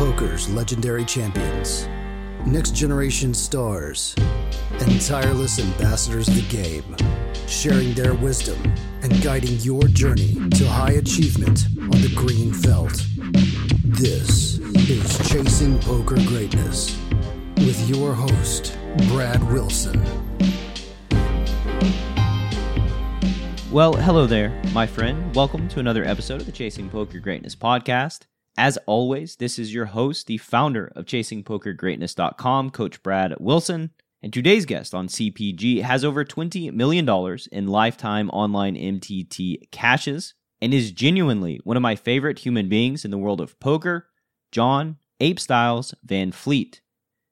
poker's legendary champions, next-generation stars, and tireless ambassadors of the game, sharing their wisdom and guiding your journey to high achievement on the green felt. This is Chasing Poker Greatness with your host, Brad Wilson. Well, hello there, my friend. Welcome to another episode of the Chasing Poker Greatness podcast. As always, this is your host, the founder of ChasingPokerGreatness.com, Coach Brad Wilson. And today's guest on CPG has over $20 million in lifetime online MTT caches and is genuinely one of my favorite human beings in the world of poker, John "Ape Styles" Van Fleet.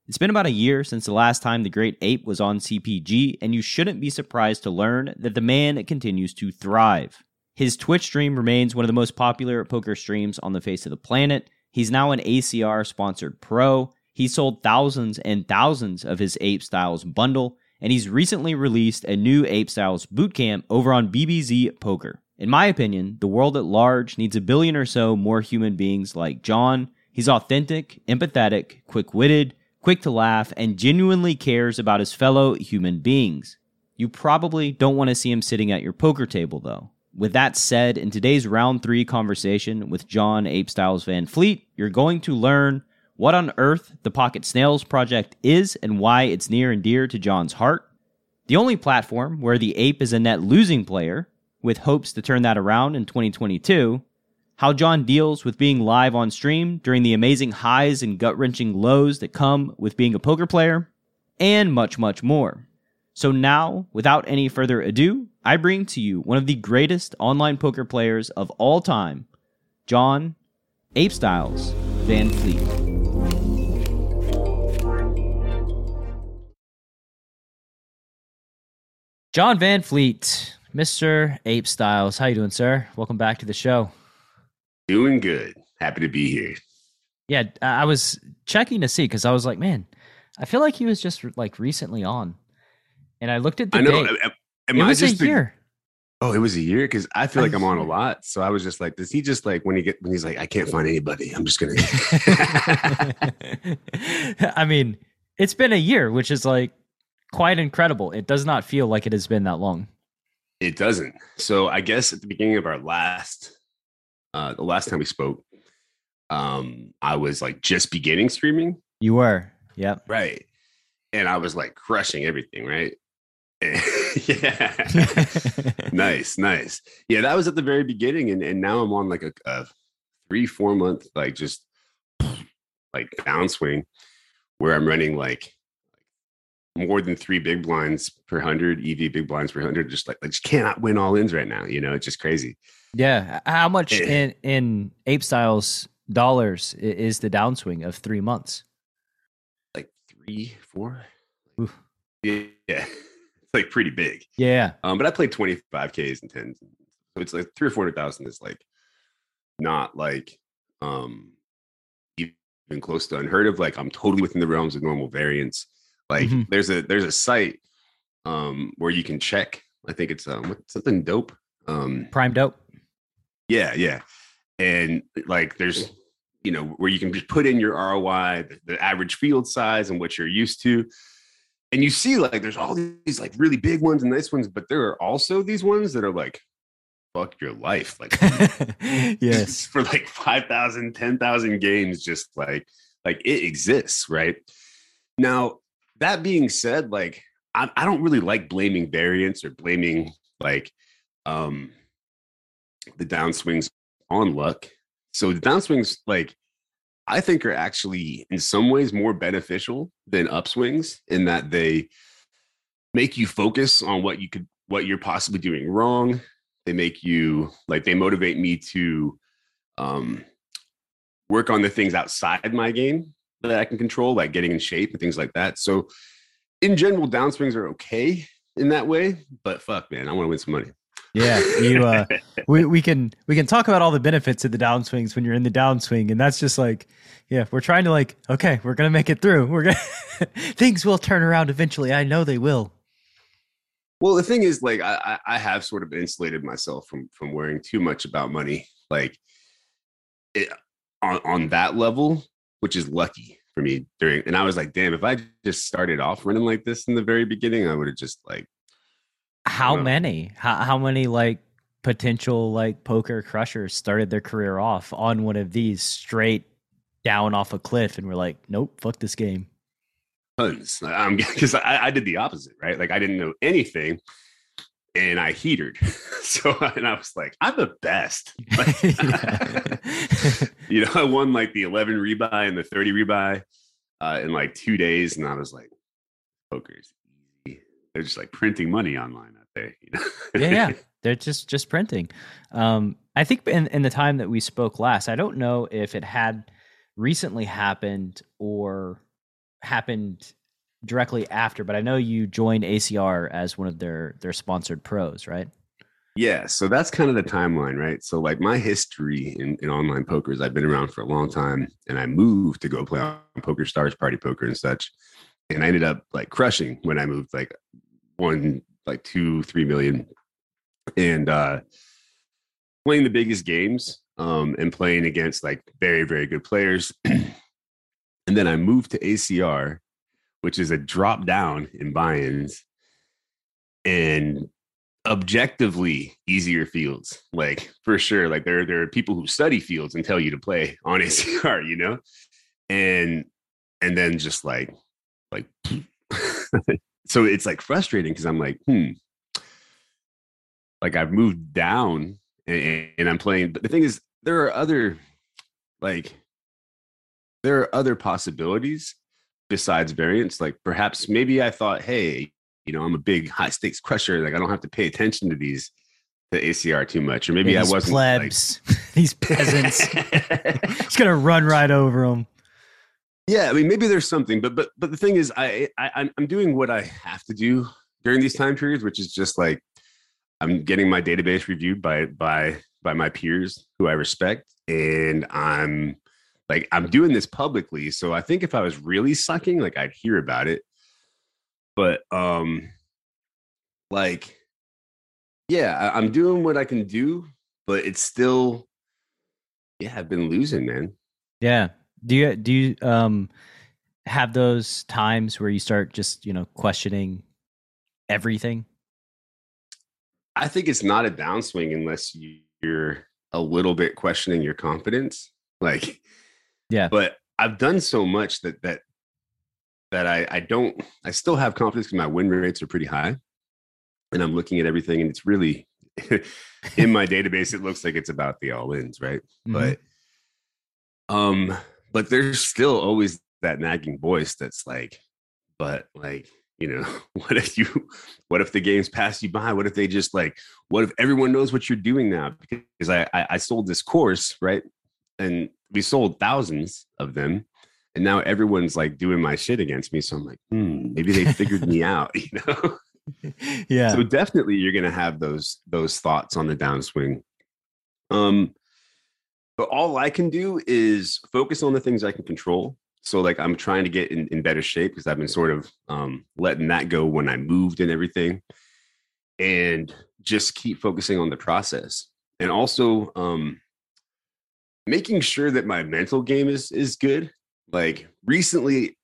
It's been about a year since the last time the great Ape was on CPG, and you shouldn't be surprised to learn that the man continues to thrive. His Twitch stream remains one of the most popular poker streams on the face of the planet. He's now an ACR-sponsored pro. He sold thousands and thousands of his Ape Styles bundle, and he's recently released a new Ape Styles bootcamp over on BBZ Poker. In my opinion, the world at large needs a billion or so more human beings like John. He's authentic, empathetic, quick-witted, quick to laugh, and genuinely cares about his fellow human beings. You probably don't want to see him sitting at your poker table, though. With that said, in today's Round 3 conversation with John "Ape Styles" Van Fleet, you're going to learn what on earth the Pocket Snails project is and why it's near and dear to John's heart, the only platform where the Ape is a net losing player, with hopes to turn that around in 2022, how John deals with being live on stream during the amazing highs and gut-wrenching lows that come with being a poker player, and much, much more. So now, without any further ado, I bring to you one of the greatest online poker players of all time, John "Ape Styles" Van Fleet. John Van Fleet, Mr. Ape Styles, how you doing, sir? Welcome back to the show. Doing good. Happy to be here. Yeah, I was checking to see because I was like, man, I feel like he was just like recently on. And I looked at the date. It was a year. Oh, it was a year? Because I feel like I'm on a lot. So I was just like, does he just like when he's like, I can't find anybody, I'm just going to. I mean, it's been a year, which is like quite incredible. It does not feel like it has been that long. It doesn't. So I guess at the beginning of our the last time we spoke, I was like just beginning streaming. You were. Yep. Right. And I was like crushing everything. Right. Yeah. Nice. Yeah. That was at the very beginning. And now I'm on like a 3-4 month, like just like downswing where I'm running like more than 3 big blinds per 100, EV big blinds per 100. Just like, I just cannot win all ins right now. You know, it's just crazy. Yeah. How much in Ape Styles dollars is the downswing of 3 months? Like 3-4? Oof. Yeah. It's like pretty big. Yeah. But I played 25Ks and 10s. So it's like 300,000 or 400,000 is like not like even close to unheard of. Like I'm totally within the realms of normal variance. Like mm-hmm. there's a site where you can check. I think it's something dope. Prime Dope. Yeah. And like there's, you know, where you can just put in your ROI, the average field size and what you're used to. And you see like there's all these like really big ones and nice ones, but there are also these ones that are like, fuck your life. Like yes. For like 5,000, 10,000 games, just like it exists, right? Now, that being said, like I don't really like blaming variance or blaming like the downswings on luck. So the downswings, like I think, are actually in some ways more beneficial than upswings in that they make you focus on what you're possibly doing wrong. They make you like they motivate me to work on the things outside my game that I can control, like getting in shape and things like that. So in general, downswings are okay in that way, but fuck, man, I want to win some money. Yeah. You, we can talk about all the benefits of the downswings when you're in the downswing. And that's just like, yeah, we're trying to like, okay, we're going to make it through. Things will turn around eventually. I know they will. Well, the thing is like, I have sort of insulated myself from worrying too much about money. Like on that level. which is lucky for me during. And I was like, damn, if I just started off running like this in the very beginning, I would have just like. How many like potential like poker crushers started their career off on one of these straight down off a cliff and were like, nope, fuck this game. Tons. Because I did the opposite, right? Like I didn't know anything. And I heatered. So, and I was like, I'm the best. Like, you know, I won like the 11 rebuy and the 30 rebuy in like 2 days. And I was like, poker's easy. They're just like printing money online out there. You know? Yeah. They're just printing. I think in the time that we spoke last, I don't know if it had recently happened or happened directly after, but I know you joined ACR as one of their sponsored pros, right? Yeah, so that's kind of the timeline, right? So like my history in online poker is I've been around for a long time, and I moved to go play on Poker Stars, Party Poker and such, and I ended up like crushing when I moved, like 1, like 2, 3 million, and playing the biggest games and playing against like very, very good players. And then I moved to ACR, which is a drop down in buy-ins and objectively easier fields. Like for sure, like there are people who study fields and tell you to play on ACR, you know, and then just like, so it's like frustrating. Cause I'm like, like I've moved down and I'm playing, but the thing is there are other possibilities besides variance. Like perhaps maybe I thought, hey, you know, I'm a big high stakes crusher. Like I don't have to pay attention to the ACR too much. Or maybe I wasn't plebs, like these peasants. It's going to run right over them. Yeah. I mean, maybe there's something, but the thing is I'm doing what I have to do during these time periods, which is just like, I'm getting my database reviewed by my peers who I respect. And I'm doing this publicly. So I think if I was really sucking, like I'd hear about it, but, I'm doing what I can do, but it's still, I've been losing, man. Yeah. Do you have those times where you start just, you know, questioning everything? I think it's not a downswing unless you're a little bit questioning your confidence. Like, yeah, but I've done so much that I still have confidence because my win rates are pretty high, and I'm looking at everything, and it's really in my database. It looks like it's about the all ins, right? Mm-hmm. But there's still always that nagging voice that's like, but like, you know, what if the games pass you by? What if they just like, what if everyone knows what you're doing now? Because I sold this course, right? And we sold thousands of them, and now everyone's like doing my shit against me. So I'm like, maybe they figured me out, you know? Yeah. So definitely you're going to have those thoughts on the downswing. But all I can do is focus on the things I can control. So like I'm trying to get in better shape because I've been sort of letting that go when I moved and everything, and just keep focusing on the process. And also, making sure that my mental game is good. Like recently,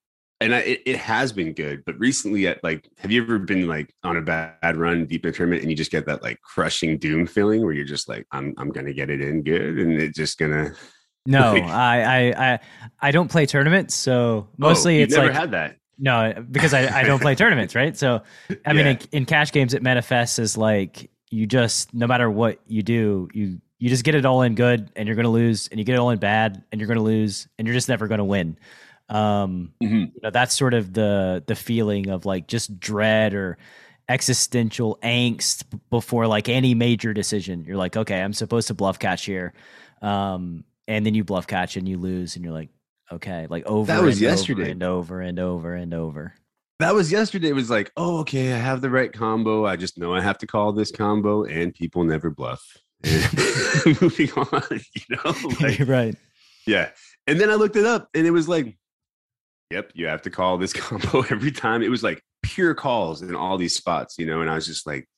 and it has been good, but recently at like, have you ever been like on a bad run deep in a tournament and you just get that like crushing doom feeling where you're just like, I'm going to get it in good. And it's just going to. No, like, I don't play tournets. So mostly it's never like, had that. No, because I don't play tournaments. Right. So, I mean, in cash games, it manifests as like, you just, no matter what you do, you just get it all in good and you're going to lose, and you get it all in bad and you're going to lose, and you're just never going to win. You know, that's sort of the feeling of like just dread or existential angst before like any major decision. You're like, okay, I'm supposed to bluff catch here. And then you bluff catch and you lose, and you're like, okay, like over that was yesterday and over and over and over. That was yesterday. It was like, oh, okay, I have the right combo. I just know I have to call this combo, and people never bluff. Moving on, you know, like, right? Yeah. And then I looked it up, and it was like, yep, you have to call this combo every time. It was like pure calls in all these spots, you know. And I was just like,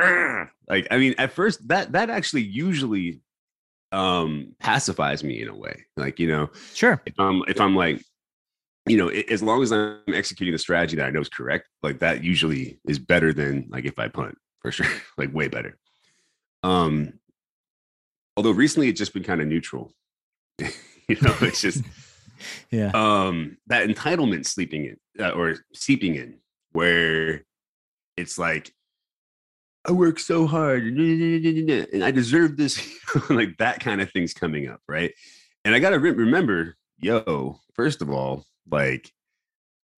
Argh! Like, I mean, at first that actually usually pacifies me in a way. Like, you know, sure. If I'm like, you know, as long as I'm executing the strategy that I know is correct, like that usually is better than like if I punt, for sure. Like way better. Although recently it's just been kind of neutral. You know, it's just yeah. That entitlement seeping in, where it's like, I work so hard and I deserve this. Like that kind of thing's coming up, right? And I got to remember, yo, first of all, like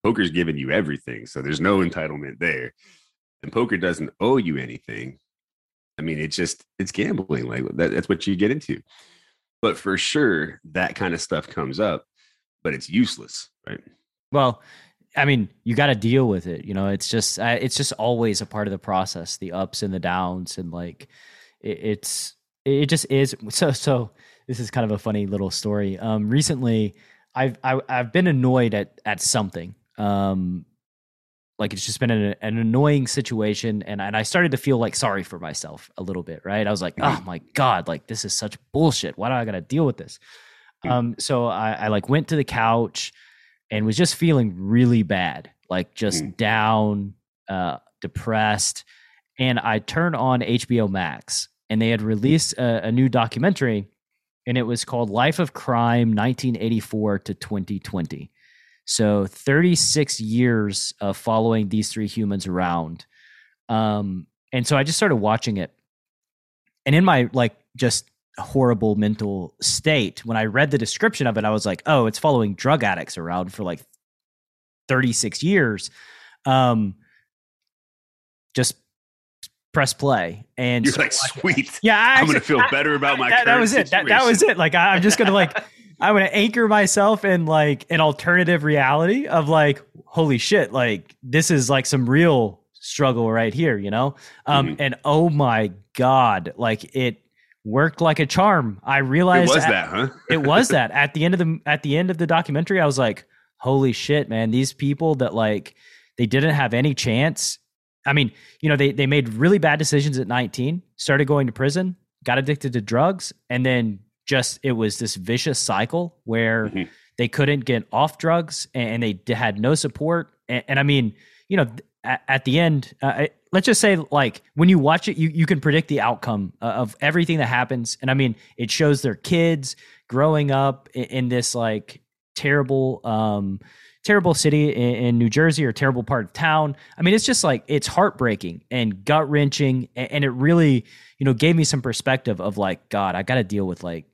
poker's giving you everything, so there's no entitlement there, and poker doesn't owe you anything. I mean, it's gambling. Like that's what you get into. But for sure, that kind of stuff comes up, but it's useless, right? Well, I mean, you got to deal with it. You know, it's just always a part of the process, the ups and the downs, and like it just is. So this is kind of a funny little story. Recently, I've been annoyed at something. Like it's just been an annoying situation, and I started to feel like sorry for myself a little bit, right? I was like, oh my God, like this is such bullshit. Why do I got to deal with this? So I like went to the couch and was just feeling really bad, like just down, depressed. And I turned on HBO Max, and they had released a new documentary. And it was called Life of Crime, 1984 to 2020. So 36 years of following these three humans around. And so I just started watching it. And in my like just horrible mental state, when I read the description of it, I was like, oh, it's following drug addicts around for like 36 years. Just press play, and you're so like, sweet. Yeah, I'm gonna feel better about my current situation. That was it. Like I'm just gonna like I'm gonna anchor myself in like an alternative reality of like, holy shit, like this is like some real struggle right here, you know? And oh my God, like it worked like a charm. I realized it was that, huh? It was that at the end of the documentary, I was like, holy shit, man, these people that like they didn't have any chance. I mean, you know, they made really bad decisions at 19, started going to prison, got addicted to drugs, and then just it was this vicious cycle where they couldn't get off drugs, and they had no support. And I mean, you know, at the end, let's just say, like, when you watch it, you can predict the outcome of everything that happens. And I mean, it shows their kids growing up in this, like, terrible terrible city in New Jersey, or terrible part of town. I mean, it's just like, it's heartbreaking and gut wrenching. And it really, you know, gave me some perspective of like, God, I got to deal with like,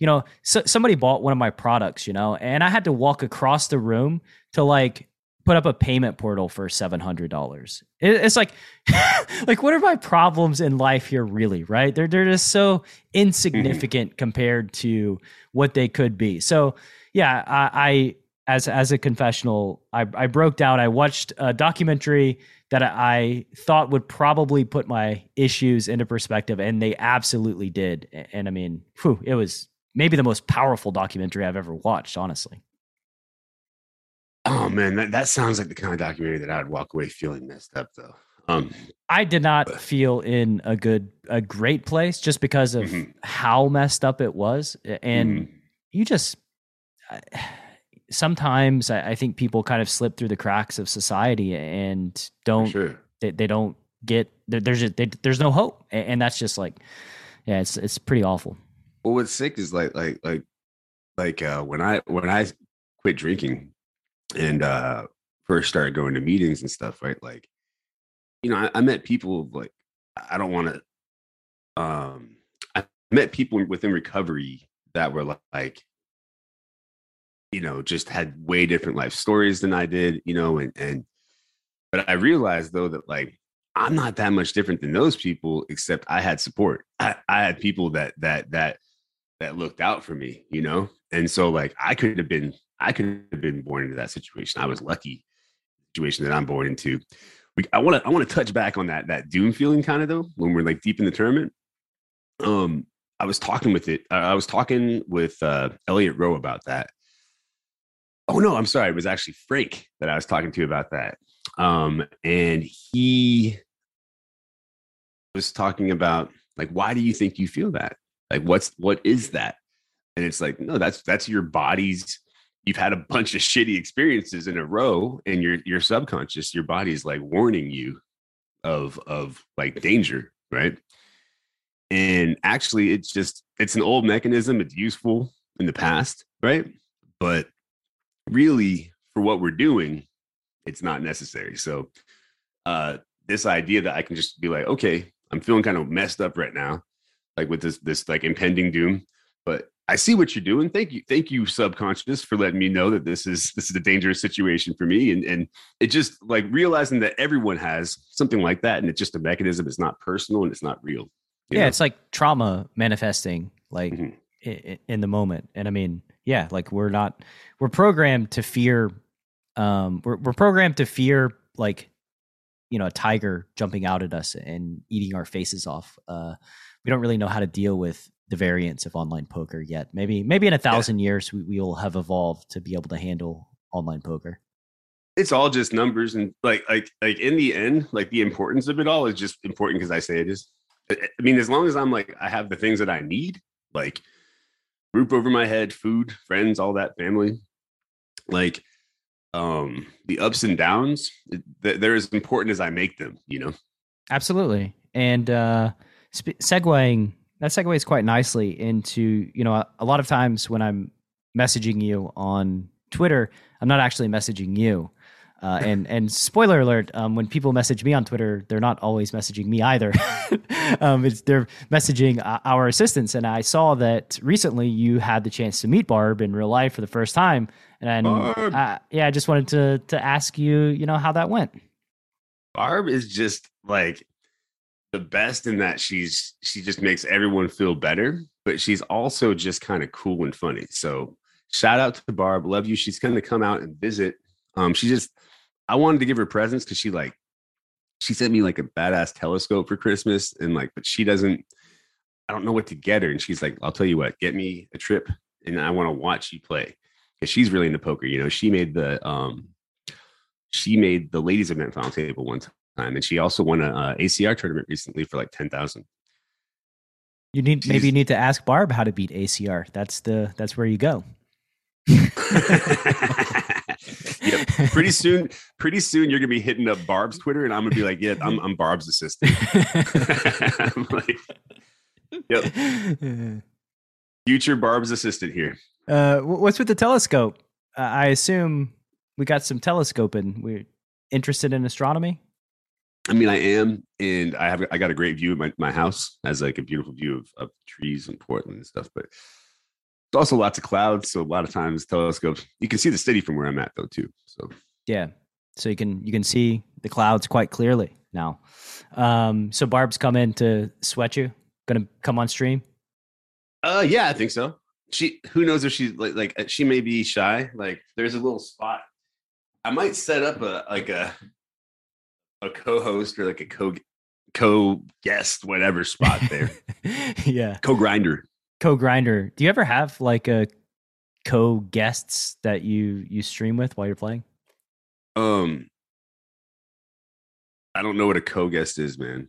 you know, somebody bought one of my products, you know, and I had to walk across the room to like put up a payment portal for $700. It's like, like, what are my problems in life here really? Right. They're just so insignificant compared to what they could be. So yeah, I as a confessional, I broke down. I watched a documentary that I thought would probably put my issues into perspective, and they absolutely did. And I mean, it was maybe the most powerful documentary I've ever watched, honestly. Oh man, that sounds like the kind of documentary that I would walk away feeling messed up, though. I did not feel in a great place just because of how messed up it was, and you just. Sometimes I think people kind of slip through the cracks of society and don't, sure. they don't get, there's no hope. And that's just like, yeah, it's pretty awful. Well, what's sick is like, when I quit drinking and, first started going to meetings and stuff, right? Like, you know, I met people like, I don't want to, I met people within recovery that were like, you know, just had way different life stories than I did, you know, but I realized though that like, I'm not that much different than those people, except I had support. I had people that looked out for me, you know? And so like, I could have been born into that situation. I was lucky situation that I'm born into. I want to touch back on that doom feeling kind of though, when we're like deep in the tournament. I was talking with Elliot Rowe about that. Oh, no, I'm sorry. It was actually Frank that I was talking to about that. And he was talking about, like, why do you think you feel that? Like, what is that? And it's like, no, that's your body's. You've had a bunch of shitty experiences in a row, and your subconscious, your body's like warning you of like danger, right? And actually, it's an old mechanism. It's useful in the past, right? But really, for what we're doing, it's not necessary. So this idea that I can just be like, okay, I'm feeling kind of messed up right now, like with this like impending doom, but I see what you're doing. Thank you, subconscious, for letting me know that this is a dangerous situation for me. And it just like realizing that everyone has something like that, and it's just a mechanism. It's not personal and it's not real. Yeah, know? It's like trauma manifesting, like mm-hmm. in the moment. And I mean, yeah, like we're programmed to fear. We're programmed to fear, like, you know, a tiger jumping out at us and eating our faces off. We don't really know how to deal with the variants of online poker yet. Maybe in 1,000 years we will have evolved to be able to handle online poker. It's all just numbers, and like in the end, like the importance of it all is just important because I say it is. I mean, as long as I'm like I have the things that I need, like roof over my head, food, friends, all that, family, like the ups and downs, they're as important as I make them, you know. Absolutely. And segueing. That segues quite nicely into, you know, a lot of times when I'm messaging you on Twitter, I'm not actually messaging you. And spoiler alert, when people message me on Twitter, they're not always messaging me either. They're messaging our assistants. And I saw that recently you had the chance to meet Barb in real life for the first time. And I just wanted to ask you, you know, how that went. Barb is just like the best in that she just makes everyone feel better, but she's also just kind of cool and funny. So shout out to Barb, love you. She's going to come out and visit. I wanted to give her presents because she sent me like a badass telescope for Christmas, and like, but I don't know what to get her, and she's like, I'll tell you what, get me a trip, and I want to watch you play because she's really into poker. You know, she made the ladies event final table one time. And she also won an ACR tournament recently for like $10,000. You need to ask Barb how to beat ACR. That's where you go. Yep. Pretty soon you're gonna be hitting up Barb's Twitter, and I'm gonna be like, yeah, I'm Barb's assistant. I'm like, yep, future Barb's assistant here. What's with the telescope? I assume we got some telescoping. We're interested in astronomy. I mean, I am, and I got a great view of my house. It has like a beautiful view of trees and Portland and stuff, but it's also lots of clouds. So a lot of times telescopes, you can see the city from where I'm at though too. So yeah, so you can see the clouds quite clearly now. So Barb's come in to sweat you. Gonna come on stream. Yeah, I think so. Who knows if she's like she may be shy. Like there's a little spot. I might set up a co-host or like a co-guest, whatever spot there. Yeah. Co-grinder. Do you ever have like a co-guests that you stream with while you're playing? I don't know what a co-guest is, man.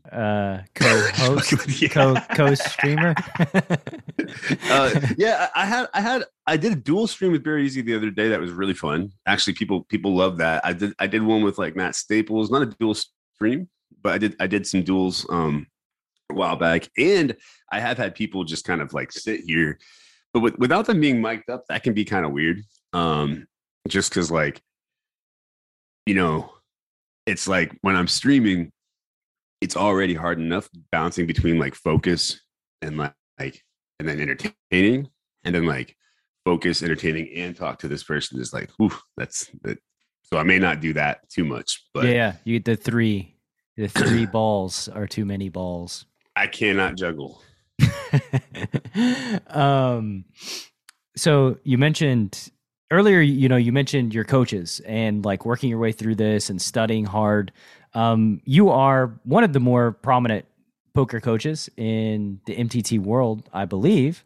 Co-host, yeah. co-streamer. I did a dual stream with Barry Easy the other day. That was really fun. Actually, people love that. I did one with like Matt Staples, not a dual stream, but I did some duels a while back, and I have had people just kind of like sit here, but without them being mic'd up, that can be kind of weird. Just because like, you know. It's like when I'm streaming, it's already hard enough bouncing between like focus and like and then entertaining, and then like focus, entertaining, and talk to this person is like, ooh, that's it. So I may not do that too much, but yeah, you get the three balls are too many balls. I cannot juggle. So you mentioned earlier, you know, you mentioned your coaches and like working your way through this and studying hard. You are one of the more prominent poker coaches in the MTT world, I believe.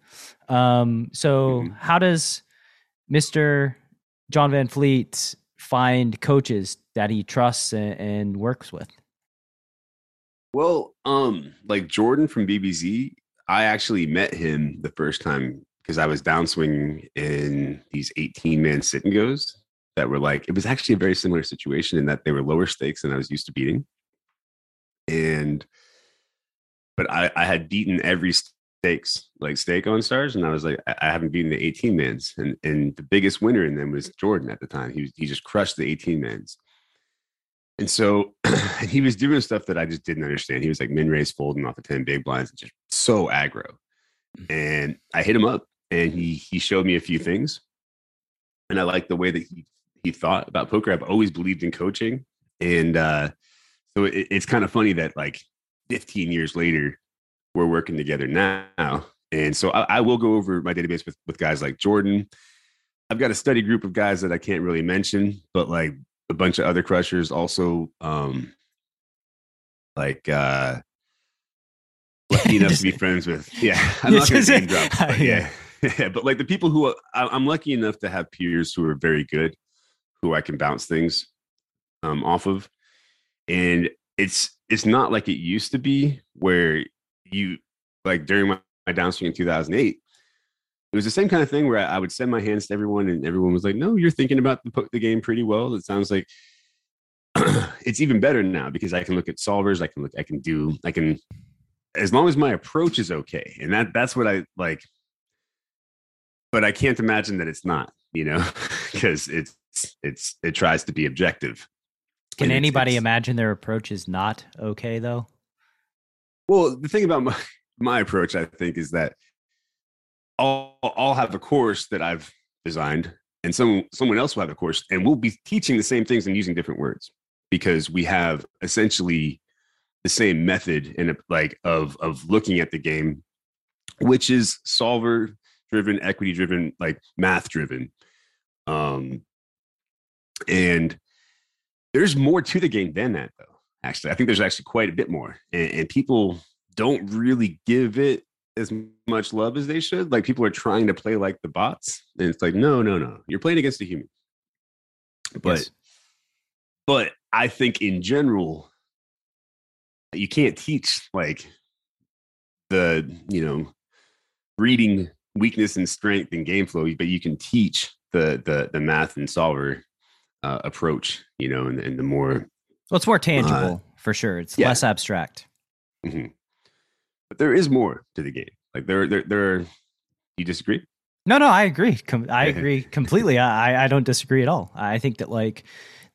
How does Mr. John Van Fleet find coaches that he trusts and works with? Well, like Jordan from BBZ, I actually met him the first time because I was downswinging in these 18-man sit and goes that were like, it was actually a very similar situation in that they were lower stakes than I was used to beating. And, but I had beaten every stakes, like stake on stars. And I was like, I haven't beaten the 18-mans. And the biggest winner in them was Jordan at the time. He just crushed the 18-mans. And so he was doing stuff that I just didn't understand. He was like min-raise folding off of 10 big blinds, and just so aggro. And I hit him up, and he showed me a few things. And I liked the way that he thought about poker. I've always believed in coaching. And so it's kind of funny that like 15 years later, we're working together now. And so I will go over my database with guys like Jordan. I've got a study group of guys that I can't really mention, but like, a bunch of other crushers also, lucky enough to be friends with. Yeah, I'm not going to name drop. But yeah, but like the people who I'm lucky enough to have peers who are very good, who I can bounce things off of, and it's not like it used to be where you like during my downswing in 2008. It was the same kind of thing where I would send my hands to everyone, and everyone was like, no, you're thinking about the game pretty well. It sounds like it's even better now because I can look at solvers. I can, as long as my approach is okay. And that's what I like, but I can't imagine that it's not, you know, because it tries to be objective. Can anybody imagine their approach is not okay though? Well, the thing about my approach, I think, is that I'll have a course that I've designed, and someone else will have a course, and we'll be teaching the same things and using different words because we have essentially the same method and like of looking at the game, which is solver driven, equity driven, like math driven. And there's more to the game than that, though. Actually, I think there's actually quite a bit more, and people don't really give it as much love as they should. Like, people are trying to play like the bots, and it's like, no, you're playing against a human. But yes. But I think in general, you can't teach like the, you know, reading weakness and strength and game flow, but you can teach the math and solver approach, you know, and the more, well, it's more tangible for sure. It's less abstract. Mm-hmm. But there is more to the game. Like there. You disagree? No, I agree. I agree completely. I don't disagree at all. I think that like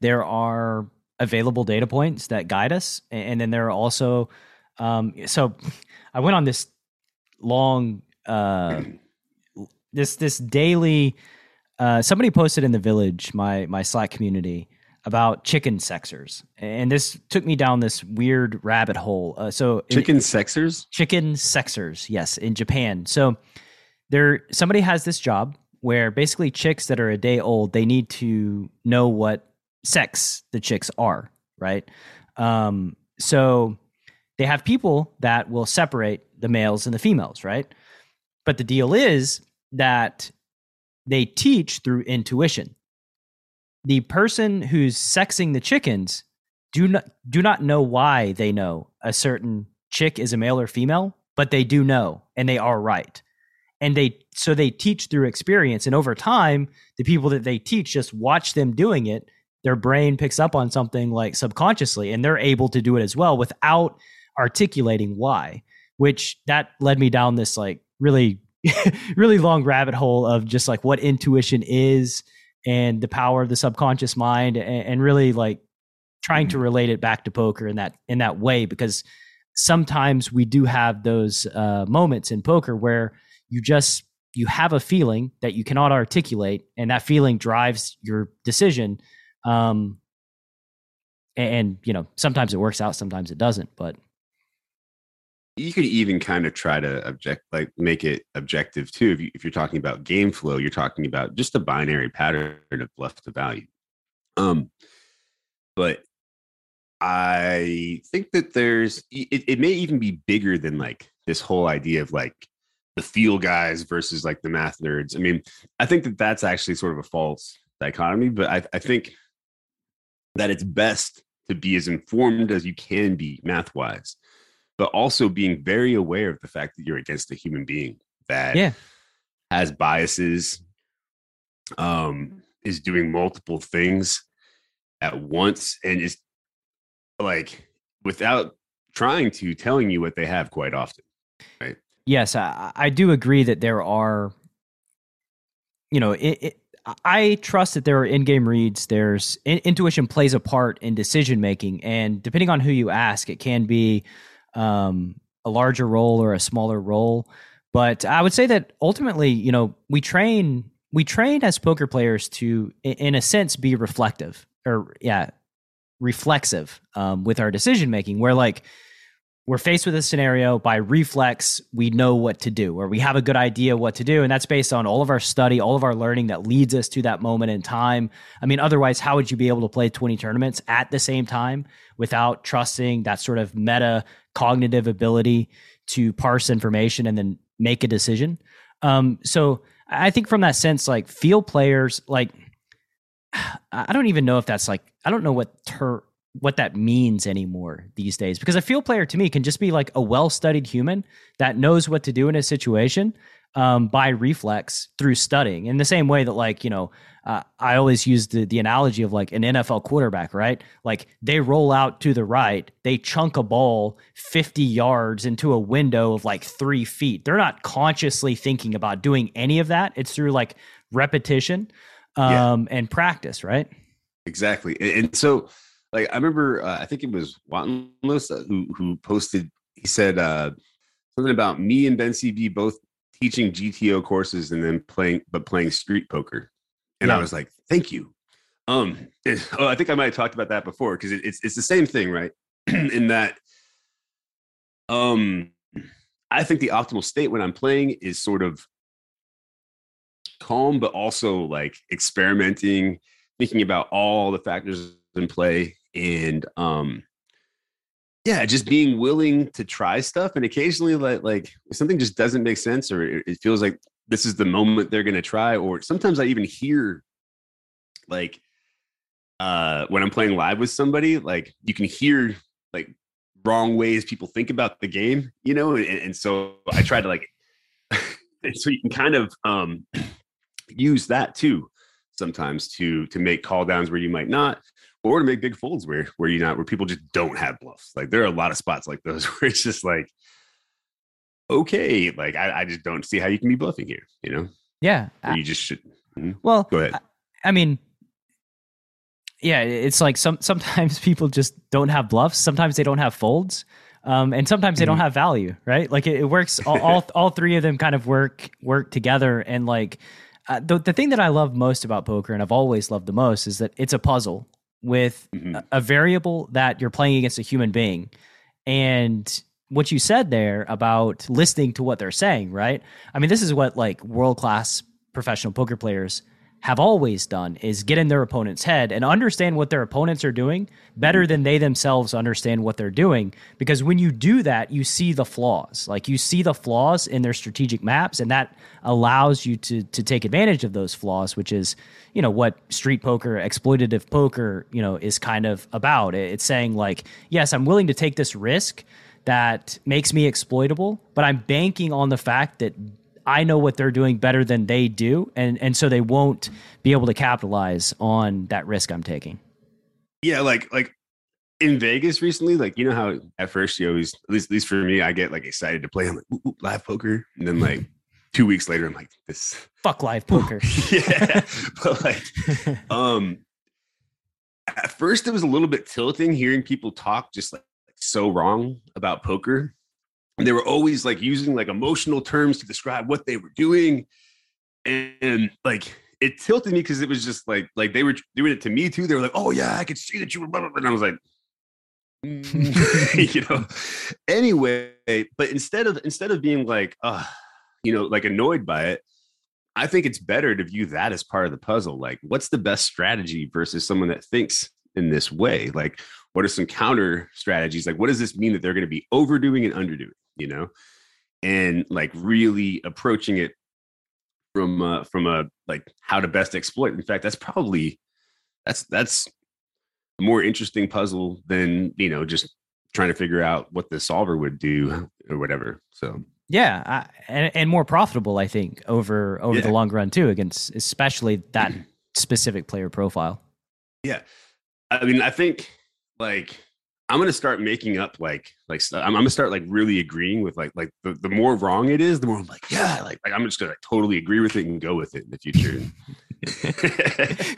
there are available data points that guide us, and then there are also. So, I went on this long, this daily. Somebody posted in the Village, my Slack community, about chicken sexers, and this took me down this weird rabbit hole. So chicken sexers, yes, in Japan. So somebody has this job where basically chicks that are a day old, they need to know what sex the chicks are, right? So they have people that will separate the males and the females, right? But the deal is that they teach through intuition. The person who's sexing the chickens do not know why they know a certain chick is a male or female, but they do know, and they are right. And so they teach through experience. And over time, the people that they teach just watch them doing it. Their brain picks up on something like subconsciously, and they're able to do it as well without articulating why, which that led me down this like really, really long rabbit hole of just like what intuition is and the power of the subconscious mind, and really like trying to relate it back to poker in that way, because sometimes we do have those moments in poker where you have a feeling that you cannot articulate, and that feeling drives your decision. And you know, sometimes it works out, sometimes it doesn't, but you could even kind of try to make it objective too. If you're talking about game flow, you're talking about just a binary pattern of bluff to value. But I think that it may even be bigger than like this whole idea of like the feel guys versus like the math nerds. I mean, I think that that's actually sort of a false dichotomy, but I think that it's best to be as informed as you can be math wise. but also being very aware of the fact that you're against a human being that has biases, is doing multiple things at once, and is like without trying to telling you what they have quite often, right? Yes, I do agree that there are, you know, I trust that there are in-game reads. There's intuition plays a part in decision-making, and depending on who you ask, it can be a larger role or a smaller role. But I would say that ultimately, you know, we train as poker players to, in a sense, be reflexive with our decision-making, where like we're faced with a scenario, by reflex, we know what to do, or we have a good idea what to do. And that's based on all of our study, all of our learning that leads us to that moment in time. I mean, otherwise, how would you be able to play 20 tournaments at the same time without trusting that sort of meta cognitive ability to parse information and then make a decision? So I think from that sense, like field players, like, I don't even know if that's like, I don't know what that means anymore these days, because a field player to me can just be like a well-studied human that knows what to do in a situation by reflex through studying, in the same way that, like, you know, I always use the analogy of like an NFL quarterback, right? Like they roll out to the right, they chunk a ball 50 yards into a window of like 3 feet. They're not consciously thinking about doing any of that. It's through like repetition and practice, right? Exactly. And so, like, I remember, I think it was Watanusa who posted, he said something about me and Ben CB both teaching GTO courses and then playing street poker. And I was like, thank you. I think I might've talked about that before, because it's the same thing, right? In that, I think the optimal state when I'm playing is sort of calm, but also like experimenting, thinking about all the factors in play, and just being willing to try stuff. And occasionally, like if something just doesn't make sense, or it feels like this is the moment they're going to try, or sometimes I even hear, like, when I'm playing live with somebody, like you can hear like wrong ways people think about the game, you know, and so I try to like, so you can kind of use that too sometimes to make call downs where you might not, or to make big folds where you're not, where people just don't have bluffs. Like there are a lot of spots like those where it's just like, okay, like I just don't see how you can be bluffing here, you know? Yeah. Or you just should. Well, go ahead. I mean, yeah, it's like sometimes people just don't have bluffs. Sometimes they don't have folds. And sometimes they don't have value, right? Like it works. All three of them kind of work together. And like the thing that I love most about poker, and I've always loved the most, is that it's a puzzle with a variable that you're playing against a human being. And what you said there about listening to what they're saying, right? I mean, this is what like world-class professional poker players have always done, is get in their opponent's head and understand what their opponents are doing better than they themselves understand what they're doing. Because when you do that, you see the flaws. Like you see the flaws in their strategic maps, and that allows you to take advantage of those flaws, which is, you know, what street poker, exploitative poker, you know, is kind of about. It's saying like, yes, I'm willing to take this risk that makes me exploitable, but I'm banking on the fact that I know what they're doing better than they do. And so they won't be able to capitalize on that risk I'm taking. Yeah. Like in Vegas recently, like, you know how at first you always, at least for me, I get like excited to play. I'm like, ooh, live poker. And then like 2 weeks later, I'm like, this fuck live poker. Yeah. But like, at first it was a little bit tilting hearing people talk just like so wrong about poker. And they were always like using like emotional terms to describe what they were doing. And like, it tilted me because it was just like they were doing it to me too. They were like, oh yeah, I could see that you were blah, blah, blah. And I was like, you know, anyway, but instead of being like, you know, like annoyed by it, I think it's better to view that as part of the puzzle. Like what's the best strategy versus someone that thinks in this way? Like, what are some counter strategies? Like, what does this mean that they're going to be overdoing and underdoing? You know, and like really approaching it from a like how to best exploit. In fact, that's a more interesting puzzle than, you know, just trying to figure out what the solver would do or whatever. So yeah, and more profitable, I think, over the long run too, against especially that specific player profile. Yeah, I mean, I think like I'm gonna start making up like I'm gonna start like really agreeing with like the more wrong it is, the more I'm like, yeah, like I'm just gonna like, totally agree with it and go with it in the future.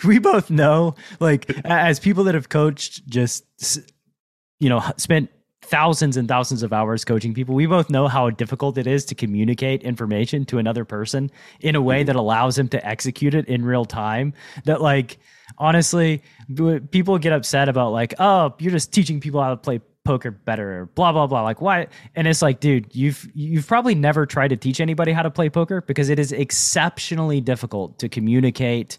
We both know, like, as people that have coached, just, you know, spent thousands and thousands of hours coaching people, we both know how difficult it is to communicate information to another person in a way that allows them to execute it in real time. That, like, honestly, people get upset about, like, oh, you're just teaching people how to play poker better, or blah, blah, blah. Like, why? And it's like, dude, you've probably never tried to teach anybody how to play poker, because it is exceptionally difficult to communicate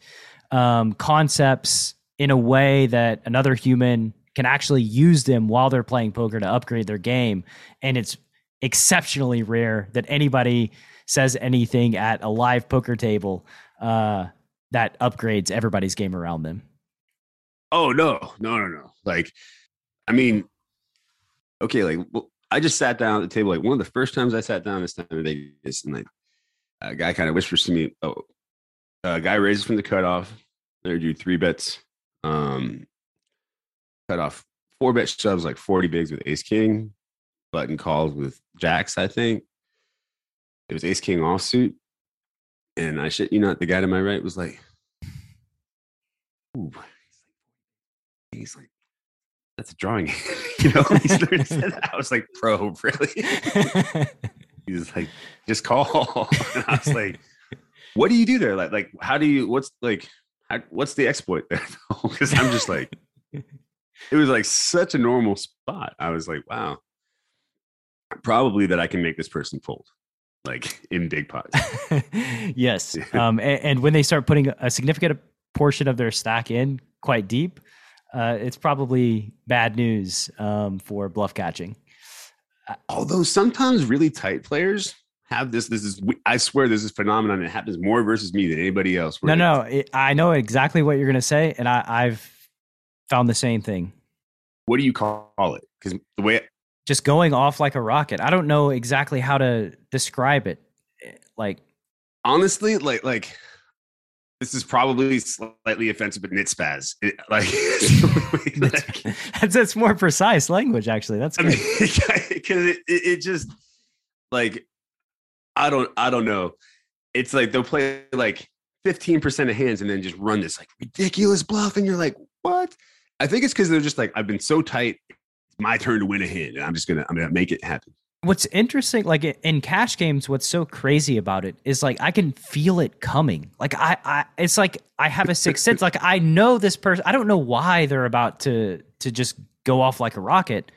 concepts in a way that another human can actually use them while they're playing poker to upgrade their game. And it's exceptionally rare that anybody says anything at a live poker table that upgrades everybody's game around them. Oh, no. Like, I mean, okay, like, well, I just sat down at the table. Like, one of the first times I sat down this time in Vegas, and like a guy kind of whispers to me, "Oh, a guy raises from the cutoff. They do 3-bets, cutoff 4-bet shoves like 40 bigs with ace king, button calls with jacks. I think it was ace king offsuit." And I shit you not, the guy to my right was like, "Ooh, he's like." That's a drawing. You know, I was like, bro, really? He was like, just call. And I was like, what do you do there? Like, how do you, what's the exploit there? Because I'm just like, it was like such a normal spot. I was like, wow, probably that I can make this person fold. Like in big pots. Yes. And when they start putting a significant portion of their stack in quite deep, it's probably bad news for bluff catching. Although sometimes really tight players have this. I swear this is phenomenon. It happens more versus me than anybody else. I know exactly what you're going to say, and I've found the same thing. What do you call it? Because the way just going off like a rocket. I don't know exactly how to describe it. Like honestly, like. This is probably slightly offensive, but nitspaz. That's more precise language, actually. That's good. I mean, because it just like I don't know. It's like they'll play like 15% of hands and then just run this like ridiculous bluff, and you're like, what? I think it's because they're just like, I've been so tight. It's my turn to win a hand, and I'm gonna make it happen. What's interesting, like in cash games, what's so crazy about it is like I can feel it coming. Like it's like I have a sixth sense. Like I know this person. I don't know why they're about to just go off like a rocket,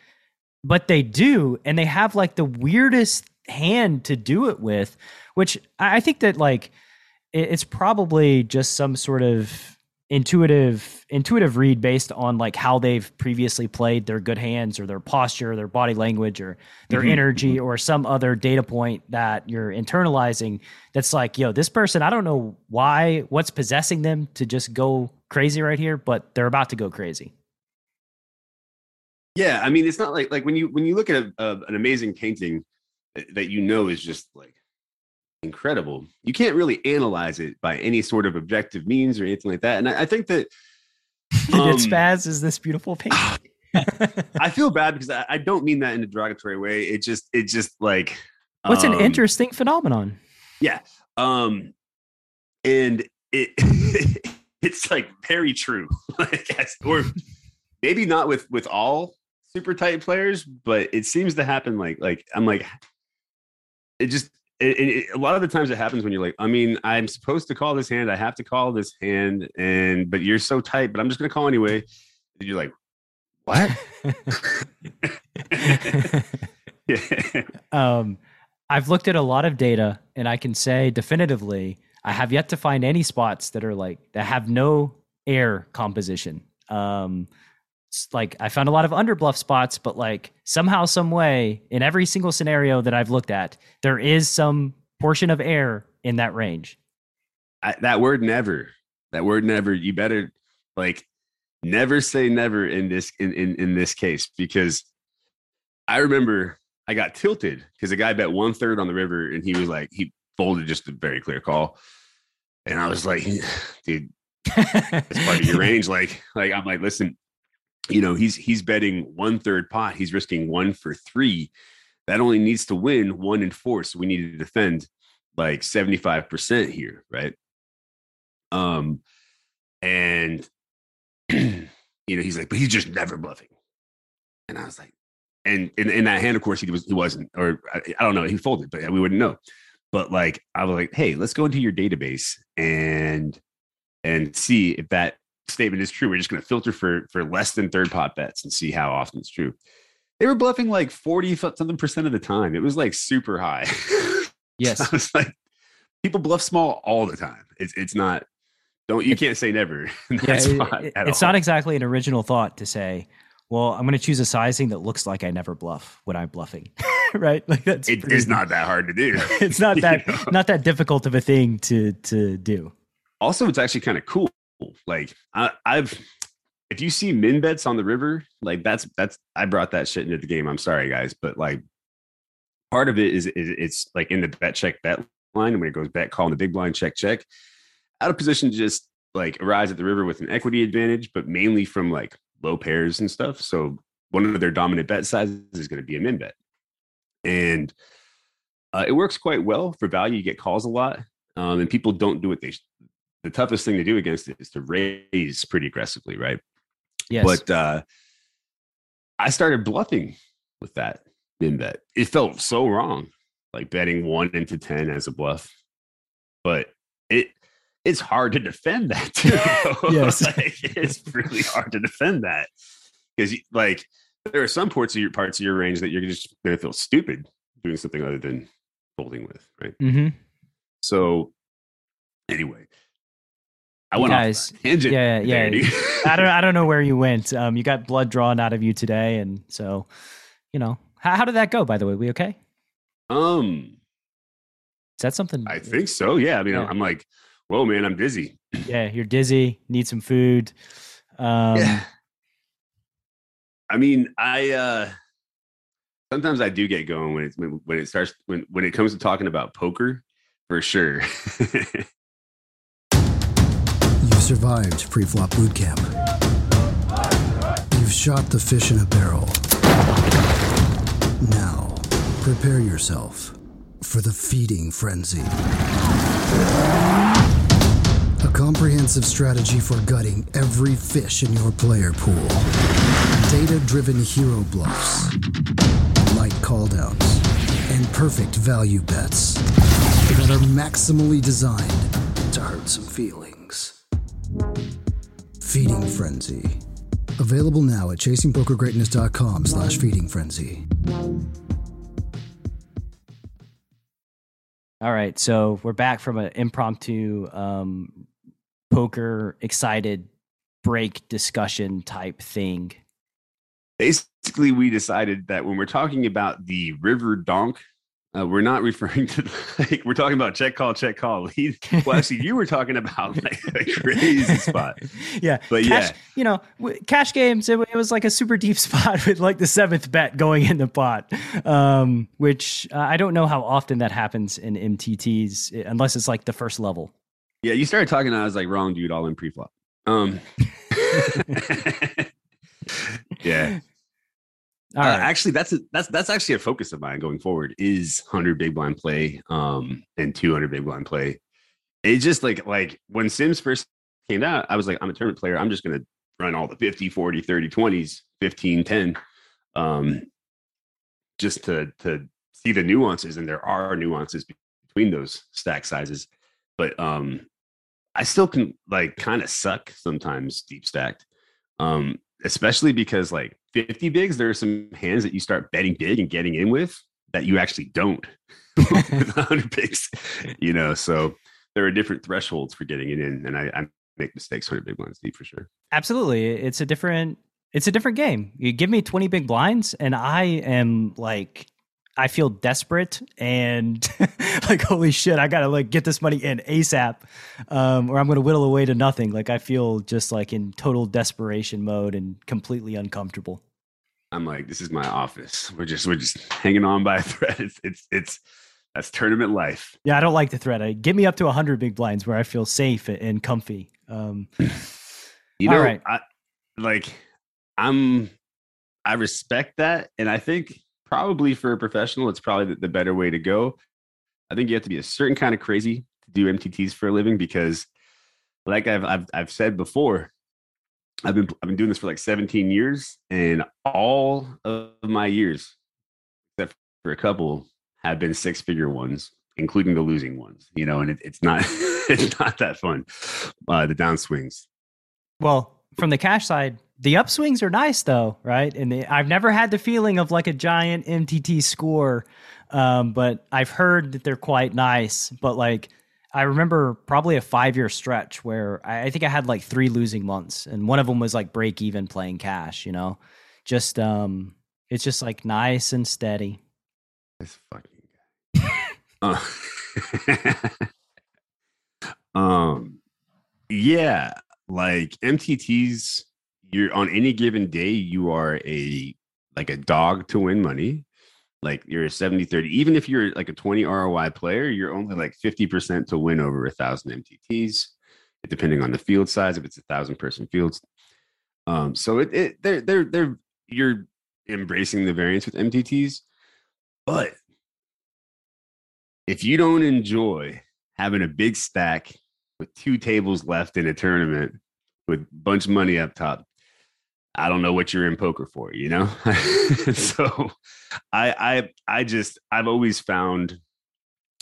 but they do, and they have like the weirdest hand to do it with. Which I think that like it's probably just some sort of intuitive read based on like how they've previously played their good hands or their posture, or their body language or their energy or some other data point that you're internalizing. That's like, yo, this person, I don't know why, what's possessing them to just go crazy right here, but they're about to go crazy. Yeah. I mean, it's not like when you look at an amazing painting that, you know, is just like incredible, you can't really analyze it by any sort of objective means or anything like that. And I think that Spaz is this beautiful painting. I feel bad because I don't mean that in a derogatory way. It just like what's an interesting phenomenon. Yeah. And it's like very true. Or maybe not with all super tight players, but it seems to happen like I'm like it just a lot of the times it happens when you're like, I mean, I'm supposed to call this hand. I have to call this hand, but you're so tight. But I'm just going to call anyway. And you're like, what? Yeah. I've looked at a lot of data, and I can say definitively, I have yet to find any spots that are like that have no air composition. Like I found a lot of underbluff spots, but like somehow, some way, in every single scenario that I've looked at, there is some portion of air in that range. That word never. You better like never say never in this case, because I remember I got tilted because the guy bet 1/3 on the river and he was like, he folded just a very clear call. And I was like, dude, that's part of your range. Like, I'm like, listen, you know, he's betting 1/3 pot. He's risking 1 for 3. That only needs to win 1 and 4. So we need to defend like 75% here. Right. And you know, he's like, but he's just never bluffing. And I was like, and in that hand, of course, he wasn't, or I don't know, he folded, but we wouldn't know. But like, I was like, hey, let's go into your database and see if that statement is true. We're just going to filter for less than third pot bets and see how often it's true. They were bluffing like 40% of the time. It was like super high. Yes. I was like, people bluff small all the time. It's not. You can't say never. It's not exactly an original thought to say, well, I'm going to choose a sizing that looks like I never bluff when I'm bluffing, right? Like it's not that hard to do. It's not that not that difficult of a thing to do. Also, it's actually kind of cool. Like if you see min bets on the river, like that's I brought that shit into the game. I'm sorry, guys, but like part of it is it's like in the bet check bet line, and when it goes bet call in the big blind check. Out of position to just like arise at the river with an equity advantage, but mainly from like low pairs and stuff. So one of their dominant bet sizes is going to be a min bet. And it works quite well for value. You get calls a lot. And people don't do what they the toughest thing to do against it is to raise pretty aggressively, right? Yes. But I started bluffing with that min bet. It felt so wrong, like betting 1 into 10 as a bluff. But it's hard to defend that too. Yes. Like, it's really hard to defend that because like there are some parts of your range that you're just going to feel stupid doing something other than folding with, right? Mm-hmm. So anyway, I went off tangent. Yeah. I don't know where you went. You got blood drawn out of you today, and so you know how did that go? By the way, we okay? Is that something? I think so. Yeah. I mean, yeah. I'm like, whoa, man, I'm dizzy. Yeah, you're dizzy. Need some food. Yeah. I mean, I sometimes I do get going when it comes to talking about poker, for sure. You've survived pre-flop boot camp. You've shot the fish in a barrel. Now, prepare yourself for the feeding frenzy. A comprehensive strategy for gutting every fish in your player pool. Data-driven hero bluffs, light call-downs, and perfect value bets that are maximally designed to hurt some feelings. Feeding Frenzy. Available now at ChasingPokerGreatness.com/feedingfrenzy. All right, so we're back from an impromptu poker excited break discussion type thing. Basically, we decided that when we're talking about the river donk, we're not referring to, like, we're talking about check call lead. Well, actually, you were talking about like a crazy spot. Yeah, but cash, yeah, you know, cash games. It was like a super deep spot with like the 7th bet going in the pot, which I don't know how often that happens in MTTs unless it's like the first level. Yeah, you started talking, and I was like, wrong, dude, all in preflop. Yeah. Right. Actually, that's actually a focus of mine going forward is 100 big blind play and 200 big blind play. It's just like when Sims first came out, I was like, I'm a tournament player. I'm just going to run all the 50, 40, 30, 20s, 15, 10, just to see the nuances. And there are nuances between those stack sizes. But I still can like kind of suck sometimes deep stacked, especially because like 50 bigs, there are some hands that you start betting big and getting in with that you actually don't with 100 bigs, you know? So there are different thresholds for getting it in. And I make mistakes 100 big blinds deep for sure. Absolutely. It's a different game. You give me 20 big blinds and I am like, I feel desperate and like, holy shit, I got to like get this money in ASAP or I'm going to whittle away to nothing. Like I feel just like in total desperation mode and completely uncomfortable. I'm like, this is my office. We're just hanging on by a thread. That's tournament life. Yeah, I don't like the thread. Get me up to 100 big blinds where I feel safe and comfy. Right. I respect that, and I think probably for a professional, it's probably the better way to go. I think you have to be a certain kind of crazy to do MTTs for a living, because, like I've said before, I've been doing this for like 17 years, and all of my years, except for a couple, have been 6-figure ones, including the losing ones. You know, and it's not that fun. The downswings. Well, from the cash side, the upswings are nice though, right? And I've never had the feeling of like a giant MTT score, but I've heard that they're quite nice. But like, I remember probably a 5-year stretch where I think I had like 3 losing months, and one of them was like break even playing cash, you know, just, it's just like nice and steady. This fucking guy. Yeah, like MTTs, you're on any given day, you are a dog to win money. Like you're a 70-30. Even if you're like a 20 ROI player, you're only like 50% to win over 1,000 MTTs, depending on the field size. If it's 1,000-person fields, so you're embracing the variance with MTTs. But if you don't enjoy having a big stack with 2 tables left in a tournament with a bunch of money up top, I don't know what you're in poker for, you know? So I've always found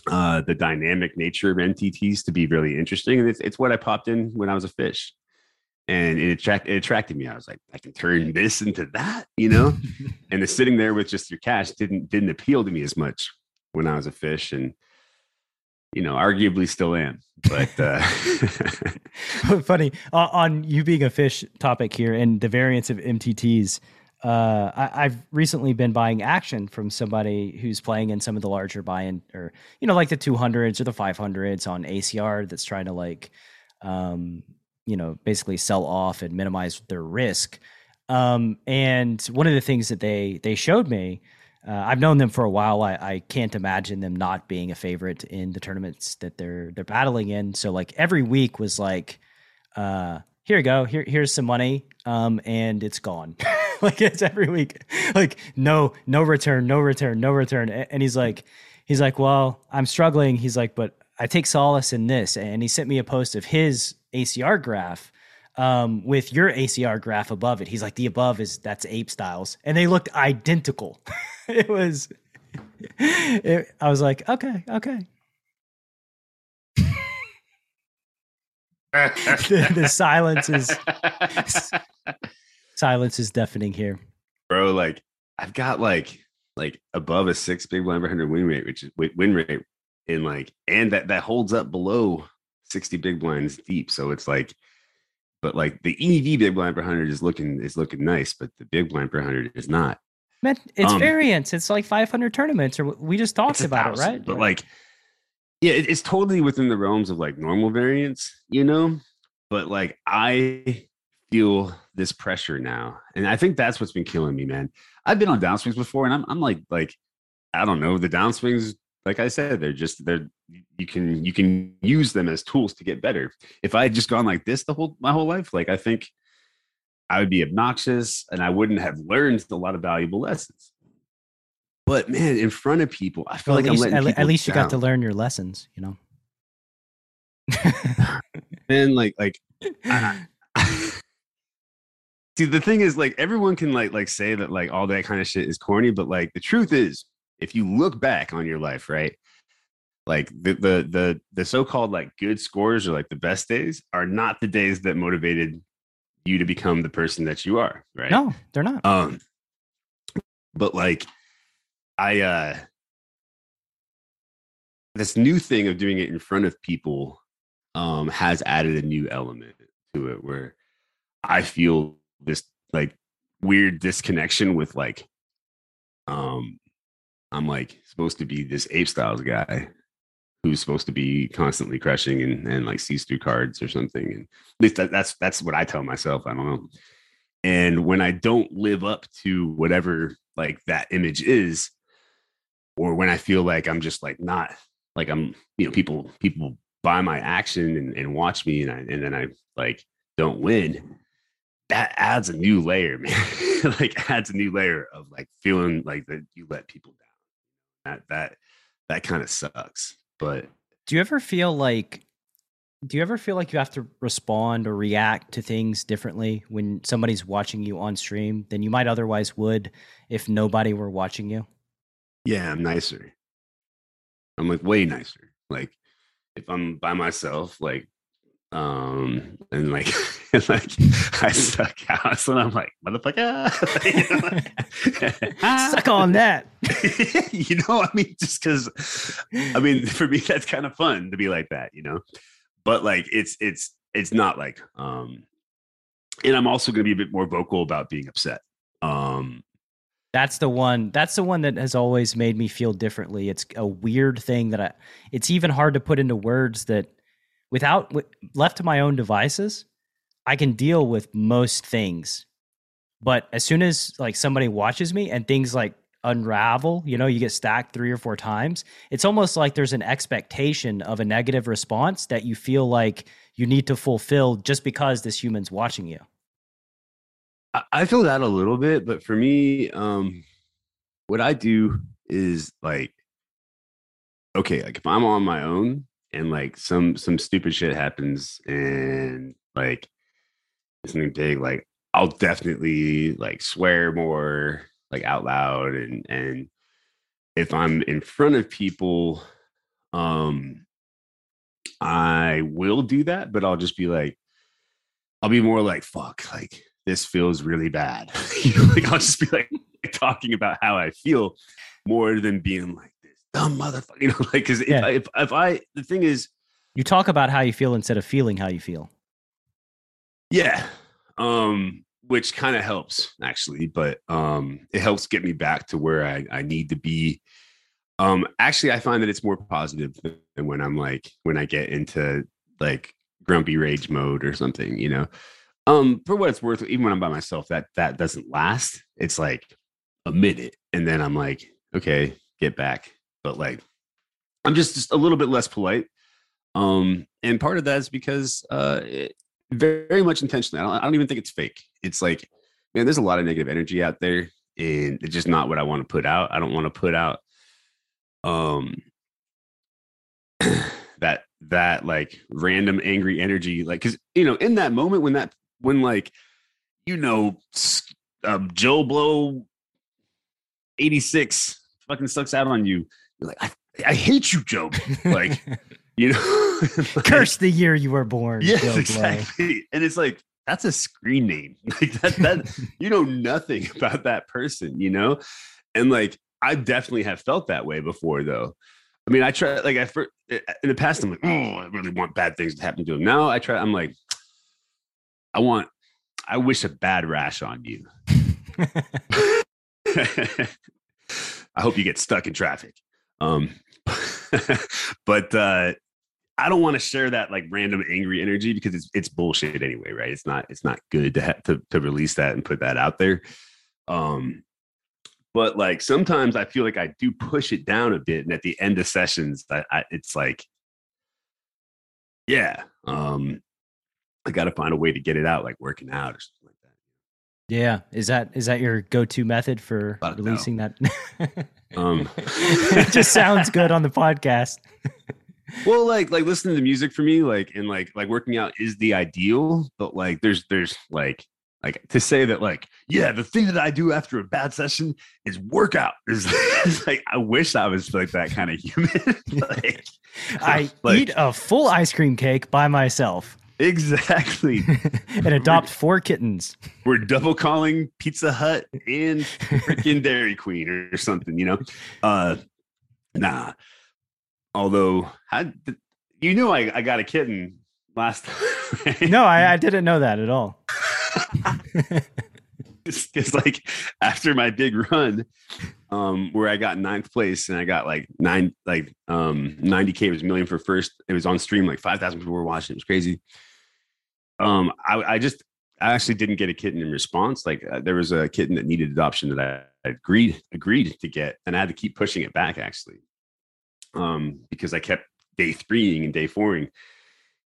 the dynamic nature of MTTs to be really interesting. And it's what I popped in when I was a fish, and it attracted me. I was like, I can turn this into that, you know? And the sitting there with just your cash didn't appeal to me as much when I was a fish, and, you know, arguably still am, but funny on you being a fish topic here and the variance of MTTs. I've recently been buying action from somebody who's playing in some of the larger buy-in, or, you know, like the 200s or the 500s on ACR, that's trying to like, you know, basically sell off and minimize their risk. And one of the things that they showed me, I've known them for a while. I can't imagine them not being a favorite in the tournaments that they're battling in. So like every week was like, here you go, here's some money, and it's gone. Like it's every week, like no return. And he's like, well, I'm struggling. He's like, but I take solace in this. And he sent me a post of his ACR graph, with your ACR graph above it. He's like, the above that's Ape Styles, and they looked identical. I was like, okay. the silence is deafening here, bro. Like I've got like above a 6 big blind per 100 win rate, which is win rate, and like, and that holds up below 60 big blinds deep. So it's like, but like the EV big blind per 100 is looking nice, but the big blind per 100 is not. Man, it's variance. It's like 500 tournaments, or we just talked about 1,000, it, right? But like, yeah, it's totally within the realms of like normal variance, you know. But like, I feel this pressure now, and I think that's what's been killing me, man. I've been on downswings before, and I'm like I don't know, the downswings. Like I said, they're you can use them as tools to get better. If I had just gone like this my whole life, like I think I would be obnoxious and I wouldn't have learned a lot of valuable lessons. But man, in front of people, I feel like I'm letting people down. At least you got to learn your lessons, you know. And see, the thing is, like everyone can like say that like all that kind of shit is corny, but like the truth is, if you look back on your life, right, like the so-called like good scores, or like the best days, are not the days that motivated you to become the person that you are, right? No, they're not. But like I this new thing of doing it in front of people has added a new element to it, where I feel this like weird disconnection with like I'm like supposed to be this Ape Styles guy who's supposed to be constantly crushing and like sees through cards or something. And at least that's what I tell myself. I don't know. And when I don't live up to whatever like that image is, or when I feel like I'm just like not like I'm, you know, people buy my action and watch me, and then I like don't win. That adds a new layer, man. Like adds a new layer of like feeling like that you let people down. That kind of sucks. But do you ever feel like you have to respond or react to things differently when somebody's watching you on stream than you might otherwise would if nobody were watching you? Yeah, I'm nicer. I'm like way nicer. Like if I'm by myself, like and like and like I suck out, so I'm like motherfucker. Like, suck on that. You know, I mean, just because, I mean, for me that's kind of fun to be like that, you know. But like it's not like and I'm also gonna be a bit more vocal about being upset. That's the one that has always made me feel differently. It's a weird thing that it's even hard to put into words that left to my own devices, I can deal with most things. But as soon as like somebody watches me and things like unravel, you know, you get stacked 3 or 4 times, it's almost like there's an expectation of a negative response that you feel like you need to fulfill just because this human's watching you. I feel that a little bit, but for me, what I do is like, okay, like if I'm on my own, and like some stupid shit happens and like something big, like I'll definitely like swear more like out loud. And if I'm in front of people, I will do that, but I'll just be like, I'll be more like, fuck, like this feels really bad. You know, like I'll just be like talking about how I feel more than being like, dumb motherfucker, you know, like, because yeah. if I the thing is, you talk about how you feel instead of feeling how you feel. Yeah, which kind of helps actually, but it helps get me back to where I need to be. Actually, I find that it's more positive than when I'm like when I get into like grumpy rage mode or something, you know. For what it's worth, even when I'm by myself, that doesn't last. It's like a minute, and then I'm like, okay, get back. But like, I'm just a little bit less polite. And part of that is because very much intentionally, I don't even think it's fake. It's like, man, there's a lot of negative energy out there and it's just not what I want to put out. I don't want to put out that like random angry energy. Like, cause you know, in that moment when like, you know, Joe Blow 86 fucking sucks out on you. You're like, I hate you, Joe. Like, you know, like, curse the year you were born. Yes, Joe, exactly. Play. And it's like, that's a screen name. Like that you know nothing about that person, you know? And like, I definitely have felt that way before though. I mean, I try, like in the past, I'm like, oh, I really want bad things to happen to him. Now I'm like, I wish a bad rash on you. I hope you get stuck in traffic. But I don't want to share that like random angry energy because it's bullshit anyway, right? It's not good to have to release that and put that out there. But like sometimes I feel like I do push it down a bit, and at the end of sessions, it's like, yeah, I got to find a way to get it out, like working out or something like that. Yeah, is that your go-to method for releasing that? It just sounds good on the podcast. Well, like listening to music for me, like and like working out is the ideal, but like there's like to say that like, yeah, the thing that I do after a bad session is workout. It's like I wish I was like that kind of human. Like, I like, eat a full ice cream cake by myself. Exactly. And adopt 4 kittens. We're double calling Pizza Hut and freaking Dairy Queen or something, you know? Nah. Although, you knew I got a kitten last time. No, I didn't know that at all. It's like after my big run where I got 9th place and I got like 90K was million for first. It was on stream, like 5,000 people were watching. It was crazy. I just I actually didn't get a kitten in response. Like there was a kitten that needed adoption that I agreed to get, and I had to keep pushing it back actually, because I kept day threeing and day fouring,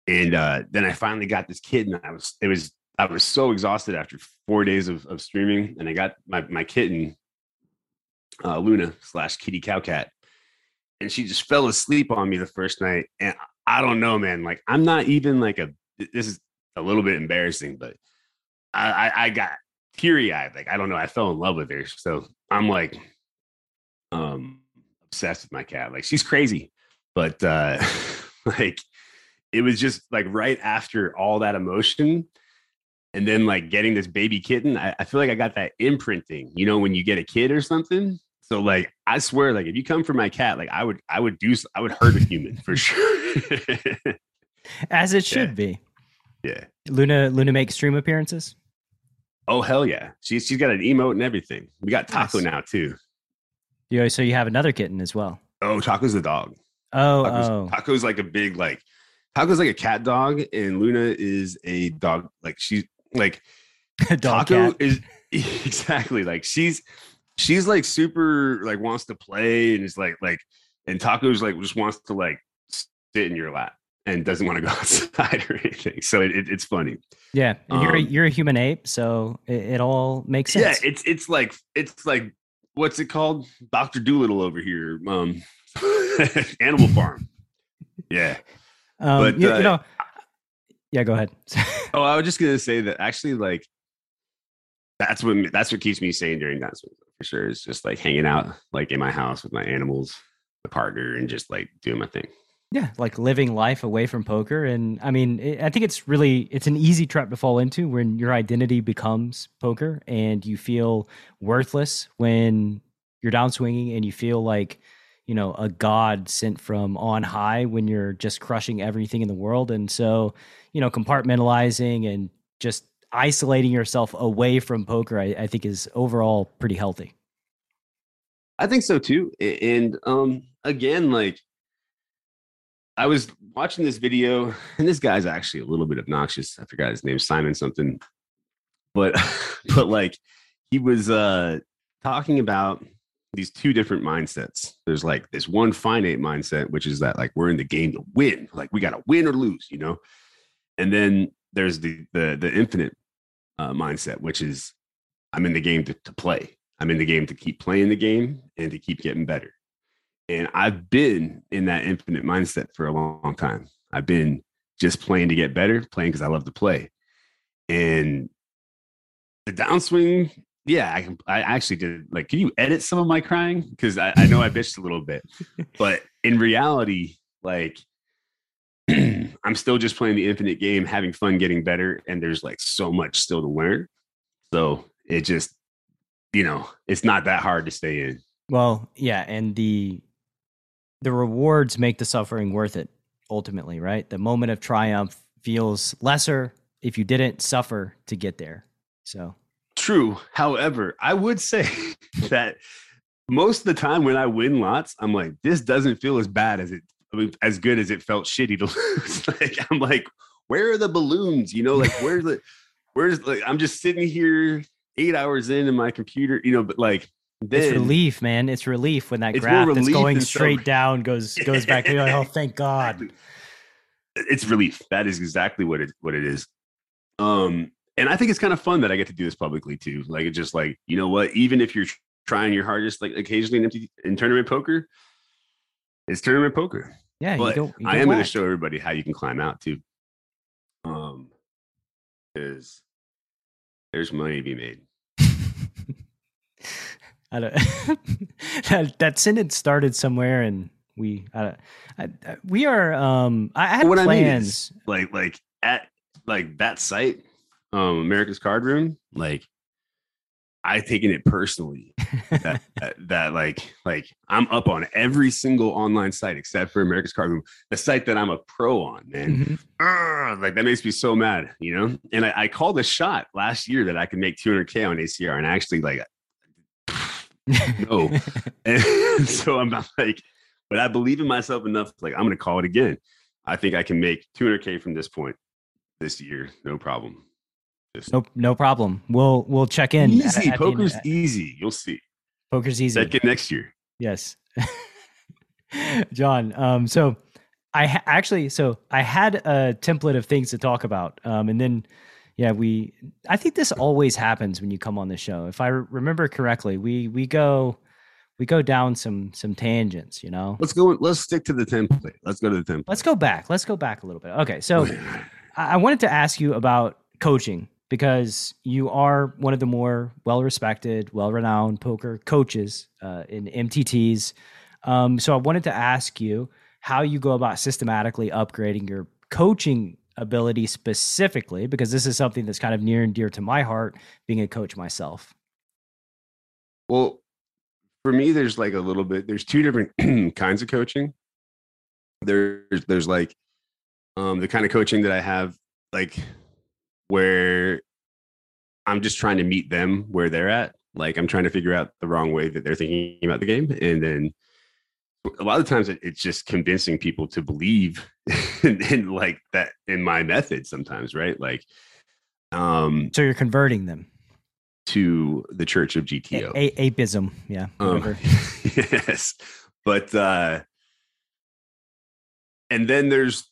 and then I finally got this kitten. I was so exhausted after 4 days of streaming, and I got my kitten, Luna / Kitty Cowcat, and she just fell asleep on me the first night. And I don't know, man. Like I'm not even like this is a little bit embarrassing, but I got teary-eyed. Like, I don't know. I fell in love with her. So I'm like, obsessed with my cat. Like she's crazy, but, like it was just like right after all that emotion and then like getting this baby kitten, I feel like I got that imprinting, you know, when you get a kid or something. So like, I swear, like if you come for my cat, like I would hurt a human for sure. As it should be. Yeah. Luna makes stream appearances. Oh, hell yeah. She's got an emote and everything. We got Taco now, too. Yeah, so you have another kitten as well. Oh, Taco's the dog. Oh, Taco's like a big, like... Taco's like a cat dog, and Luna is a dog. Like, she's, like... a dog Taco cat. Is... Exactly. Like, she's like, super, like, wants to play, and is, like... And Taco's, like, just wants to, like, sit in your lap and doesn't want to go outside or anything. So it's funny. Yeah. And you're a human ape. So it all makes sense. Yeah. It's like, what's it called? Dr. Doolittle over here. Animal Farm. Yeah. But you know, yeah, go ahead. Oh, I was just going to say that actually, like, that's what keeps me sane during that. For sure. It's just like hanging out, like in my house with my animals, the partner, and just like doing my thing. Yeah, like living life away from poker. And I mean, I think it's an easy trap to fall into when your identity becomes poker and you feel worthless when you're downswinging, and you feel like, you know, a god sent from on high when you're just crushing everything in the world. And so, you know, compartmentalizing and just isolating yourself away from poker, I think is overall pretty healthy. I think so too. And again, like, I was watching this video, and this guy's actually a little bit obnoxious. I forgot his name, Simon something, but like he was talking about these two different mindsets. There's like this one finite mindset, which is that like we're in the game to win, like we got to win or lose, you know. And then there's the infinite mindset, which is I'm in the game to play. I'm in the game to keep playing the game and to keep getting better. And I've been in that infinite mindset for a long time. I've been just playing to get better, playing because I love to play. And the downswing, yeah, I actually did. Like, can you edit some of my crying? Because I know I bitched a little bit. But in reality, like, I'm still just playing the infinite game, having fun, getting better. And there's, like, so much still to learn. So it just, you know, it's not that hard to stay in. Well, yeah. And the rewards make the suffering worth it, ultimately, right? The moment of triumph feels lesser if you didn't suffer to get there. So true. However, I would say that most of the time when I win lots, I'm like, this doesn't feel as bad as as good as it felt shitty to lose. Like, I'm like, where are the balloons? You know, like where's like, I'm just sitting here 8 hours in my computer, you know, but like, it's relief, man. It's relief when that graph that's going straight down goes back. You're like, oh, thank God. It's relief. That is exactly what it is. And I think it's kind of fun that I get to do this publicly too. Like, it's just like, you know what? Even if you're trying your hardest, like occasionally in tournament poker, it's tournament poker. Yeah, but I am going to show everybody how you can climb out too. Because there's money to be made. I don't, that sentence started somewhere, and we are. I had plans. I mean, like at like that site, America's Card Room. Like, I've taken it personally that like I'm up on every single online site except for America's Card Room, the site that I'm a pro on, man. Mm-hmm. Like, that makes me so mad, you know. And I called a shot last year that I could make $200K on ACR, and actually, like. No. And so I'm not like, but I believe in myself enough. Like, I'm going to call it again. I think I can make $200K from this point this year. No problem. No problem. We'll check in. Easy. Poker's easy. You'll see. Poker's easy. Check in next year. Yes. John, so I had a template of things to talk about. And then, yeah, I think this always happens when you come on the show. If I remember correctly, we go down some tangents, you know? Let's stick to the template. Let's go to the template. Let's go back a little bit. Okay. So I wanted to ask you about coaching, because you are one of the more well-respected, well-renowned poker coaches in MTTs. So I wanted to ask you how you go about systematically upgrading your coaching ability specifically, because this is something that's kind of near and dear to my heart, being a coach myself. Well, for me, there's two different kinds of coaching. There's like the kind of coaching that I have, like where I'm just trying to meet them where they're at. Like I'm trying to figure out the wrong way that they're thinking about the game. And then a lot of times it's just convincing people to believe in like that, in my method sometimes, right? Like, so you're converting them to the Church of GTO. Apism, yeah. Yes. But, and then there's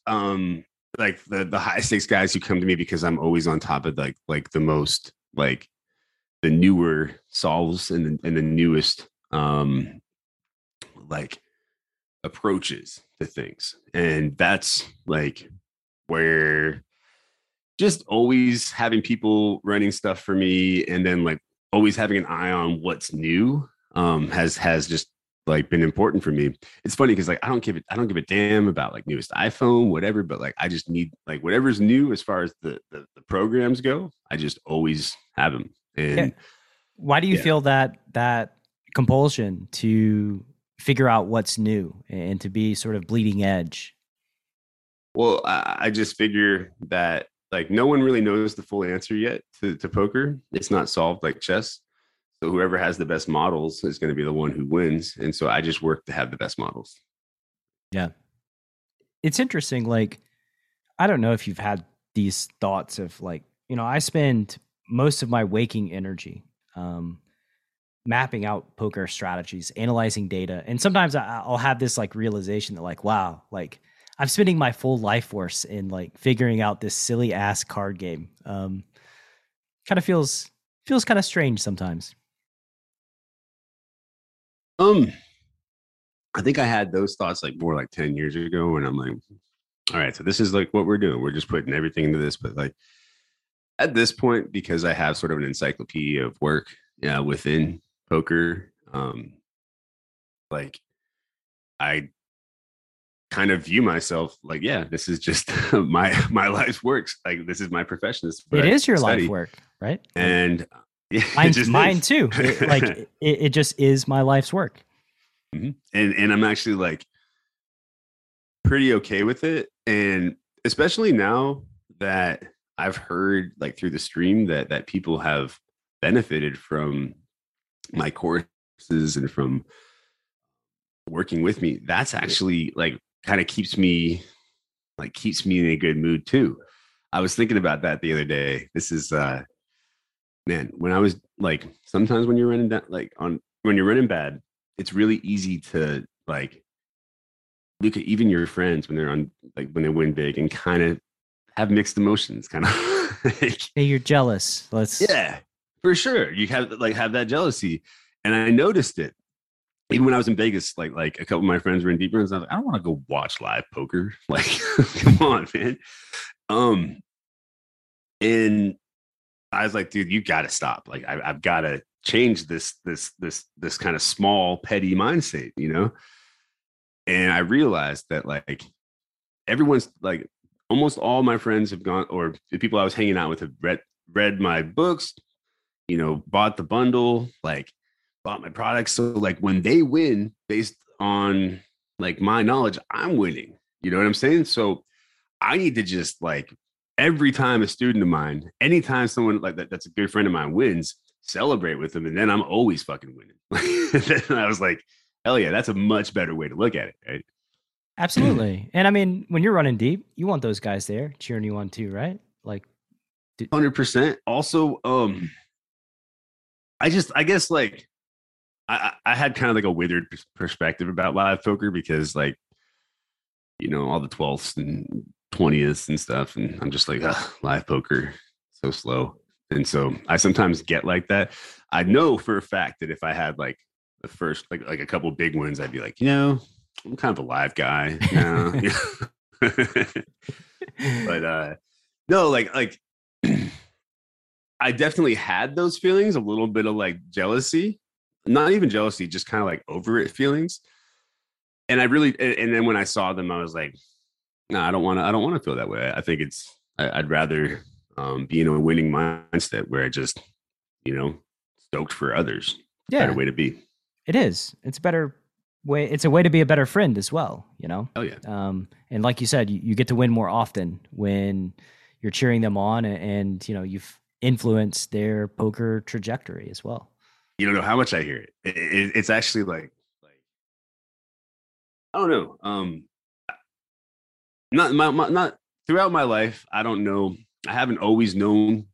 like the high stakes guys who come to me because I'm always on top of like the most, like the newer solves and the newest, like approaches to things. And that's like where just always having people running stuff for me, and then like always having an eye on what's new has just like been important for me. It's funny because like I don't give a damn about like newest iPhone, whatever, but like I just need like whatever's new as far as the programs go. I just always have them. And yeah. Why do you feel that compulsion to figure out what's new and to be sort of bleeding edge? Well, I just figure that like no one really knows the full answer yet to poker. It's not solved like chess. So whoever has the best models is going to be the one who wins. And so I just work to have the best models. Yeah. It's interesting. Like, I don't know if you've had these thoughts of like, you know, I spend most of my waking energy, mapping out poker strategies, analyzing data. And sometimes I'll have this like realization that like, wow, like I'm spending my full life force in like figuring out this silly ass card game. Kind of feels kind of strange sometimes. I think I had those thoughts like more like 10 years ago, and I'm like, all right, so this is like what we're doing. We're just putting everything into this. But like at this point, because I have sort of an encyclopedia of work within poker, like I kind of view myself like, yeah, this is just my life's work. Like this is my profession. It is your life work, right? And yeah, mine too. It just is my life's work. Mm-hmm. And I'm actually like pretty okay with it. And especially now that I've heard like through the stream that people have benefited from my courses and from working with me, that's actually like kind of keeps me in a good mood too. I was thinking about that the other day. This is man, when I was like, sometimes when you're running down, like when you're running bad, it's really easy to like look at even your friends when they're on, like when they win big, and kind of have mixed emotions, kind of like, hey, you're jealous. Yeah, for sure. You have that jealousy. And I noticed it. Even when I was in Vegas, like a couple of my friends were in deep runs, and I was like, I don't want to go watch live poker. Like, come on, man. And I was like, dude, you got to stop. Like, I've got to change this kind of small petty mindset, you know. And I realized that like everyone's like, almost all my friends have gone, or the people I was hanging out with have read my books, you know, bought the bundle, like bought my products. So like when they win based on like my knowledge, I'm winning. You know what I'm saying? So I need to just like every time a student of mine, anytime someone like that's a good friend of mine wins, celebrate with them. And then I'm always fucking winning. And I was like, hell yeah, that's a much better way to look at it. Right? Absolutely. And I mean, when you're running deep, you want those guys there cheering you on too, right? Like 100%. Also, I had kind of like a withered perspective about live poker because, like, you know, all the 12ths and 20ths and stuff. And I'm just like, live poker, so slow. And so I sometimes get like that. I know for a fact that if I had like the first, like a couple big wins, I'd be like, you know, I'm kind of a live guy now. But no, like I definitely had those feelings, a little bit of like jealousy, not even jealousy, just kind of like over it feelings. And I really, and then when I saw them, I was like, no, I don't want to feel that way. I think it's, I'd rather be in a winning mindset where I just, you know, stoked for others. Yeah. Better way to be. It is. It's better way. It's a way to be a better friend as well, you know? Oh yeah. And like you said, you get to win more often when you're cheering them on and you know, you've influenced their poker trajectory as well. You don't know how much I hear it. It's actually like, I don't know. Not throughout my life. I don't know. I haven't always known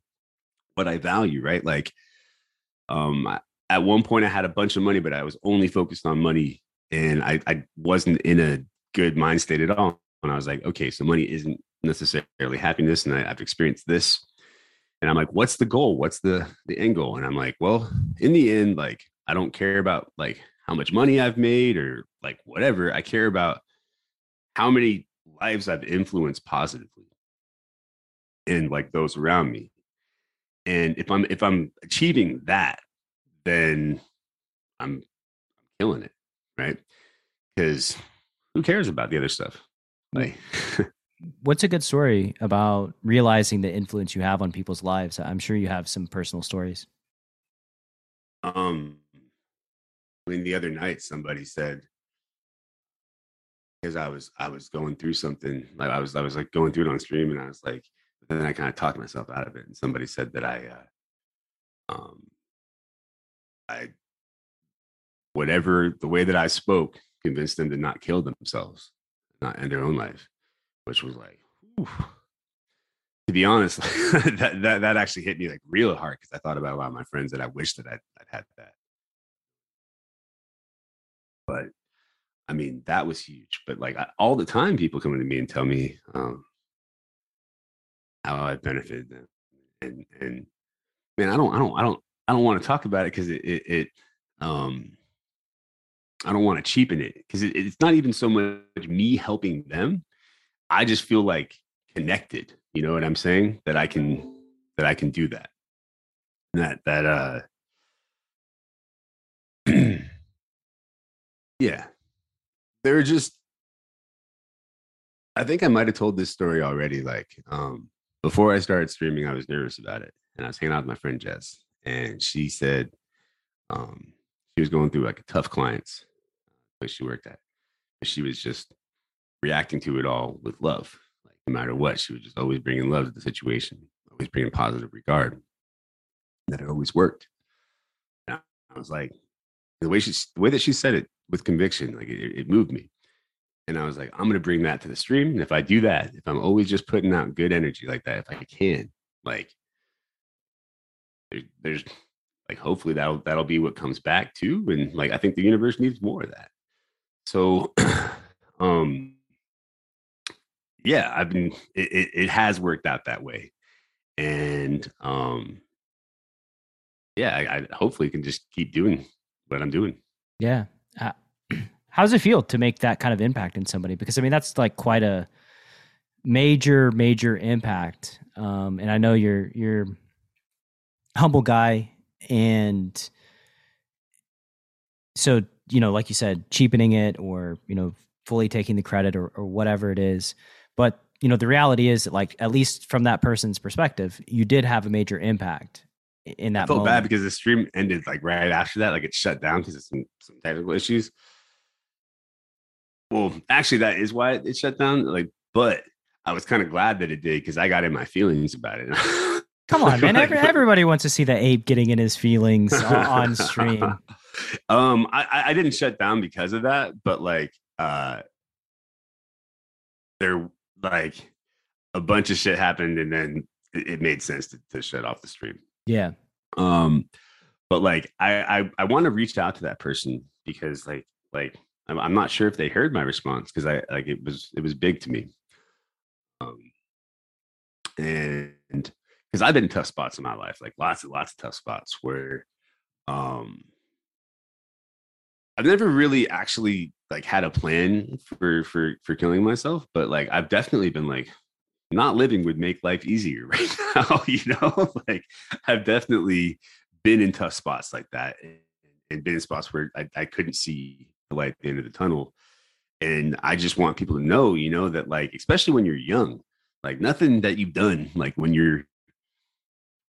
what I value, right? Like, at one point I had a bunch of money, but I was only focused on money, and I wasn't in a good mind state at all. And I was like, okay, so money isn't necessarily happiness, and I've experienced this. And I'm like, what's the goal? What's the end goal? And I'm like, well, in the end, like, I don't care about like how much money I've made or like whatever. I care about how many lives I've influenced positively and like those around me. And if I'm achieving that, then I'm killing it, right? Because who cares about the other stuff? Like, what's a good story about realizing the influence you have on people's lives? I'm sure you have some personal stories. I mean, the other night somebody said, because I was going through something, like I was like going through it on stream, and I was like, but then I kind of talked myself out of it. And somebody said that I whatever the way that I spoke convinced them to not kill themselves, not end their own life. Which was like, whew. To be honest, like, that actually hit me like real hard, because I thought about a lot of my friends that I wish that I'd had that. But I mean, that was huge. But like all the time, people come to me and tell me how I benefited them, and man, I don't want to talk about it because it I don't want to cheapen it, because it's not even so much me helping them. I just feel like connected, you know what I'm saying? That I can do that. Yeah. I think I might've told this story already. Like, before I started streaming, I was nervous about it, and I was hanging out with my friend Jess, and she said, she was going through like a tough clients place she worked at, but she was just reacting to it all with love. Like, no matter what, she was just always bringing love to the situation, always bringing positive regard. That it always worked. And I was like, the way that she said it with conviction, like it moved me. And I was like, I'm gonna bring that to the stream. And if I do that, if I'm always just putting out good energy like that, if I can, like, there's like, hopefully that'll be what comes back too. And like, I think the universe needs more of that. So, yeah, I've been, it has worked out that way. And, yeah, I hopefully can just keep doing what I'm doing. Yeah. How does it feel to make that kind of impact in somebody? Because I mean, that's like quite a major impact. And I know you're humble guy. And so, you know, like you said, cheapening it or, you know, fully taking the credit or whatever it is. But, you know, the reality is that, like, at least from that person's perspective, you did have a major impact in that moment. I felt bad because the stream ended like right after that. Like, it shut down because of some technical issues. Well, actually, that is why it shut down. Like, but I was kind of glad that it did, because I got in my feelings about it. Come on, man. Everybody wants to see the ape getting in his feelings on stream. I didn't shut down because of that, but like, there, like, a bunch of shit happened, and then it made sense to shut off the stream. Yeah. But like, I want to reach out to that person because like I'm not sure if they heard my response, because I like it was big to me. And because I've been in tough spots in my life, like lots and lots of tough spots where I've never really actually like had a plan for killing myself, but like I've definitely been like, not living would make life easier right now, you know? Like I've definitely been in tough spots like that, and been in spots where I couldn't see the light at the end of the tunnel. And I just want people to know, you know, that like, especially when you're young, like nothing that you've done, like when you're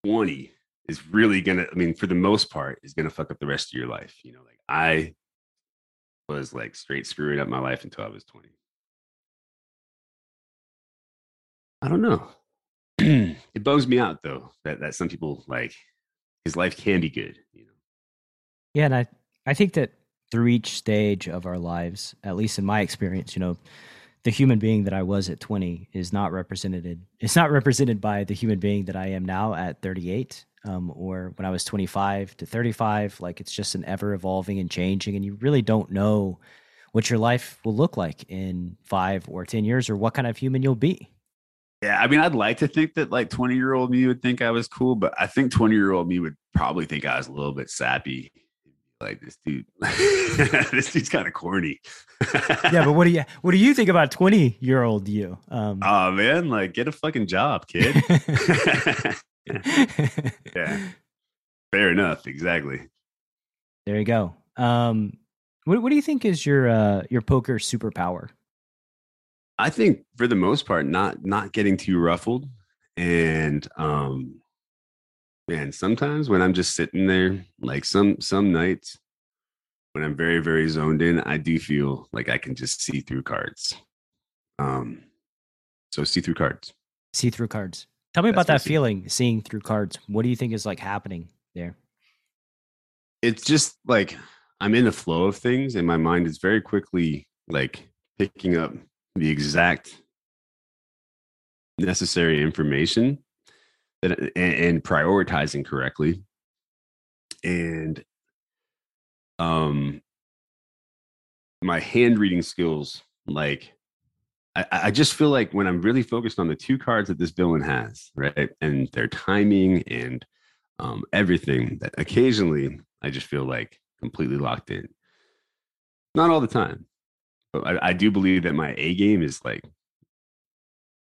20 is really gonna, I mean, for the most part, is gonna fuck up the rest of your life. You know, like I was like straight screwing up my life until I was 20. I don't know. It bums me out though that some people like his life can be good, you know. Yeah, and I think that through each stage of our lives, at least in my experience, you know, the human being that I was at 20 is not represented. It's not represented by the human being that I am now at 38, or when I was 25 to 35. Like it's just an ever evolving and changing, and you really don't know what your life will look like in 5 or 10 years, or what kind of human you'll be. Yeah, I mean, I'd like to think that like 20-year-old me would think I was cool, but I think 20-year-old me would probably think I was a little bit sappy. Like this dude, this dude's kind of corny. Yeah, but what do you think about 20-year-old you? Oh man, like get a fucking job, kid. Yeah, fair enough. Exactly. There you go. What do you think is your poker superpower? I think for the most part, not getting too ruffled, and man, sometimes when I'm just sitting there, like some nights when I'm very, very zoned in, I do feel like I can just see through cards. So see through cards. See through cards. Tell me about that feeling, seeing through cards. What do you think is like happening there? It's just like I'm in the flow of things, and my mind is very quickly like picking up the exact necessary information that, and prioritizing correctly. And my hand reading skills, like I just feel like when I'm really focused on the two cards that this villain has, right, and their timing and everything, that occasionally I just feel like completely locked in. Not all the time, but I do believe that my A game is like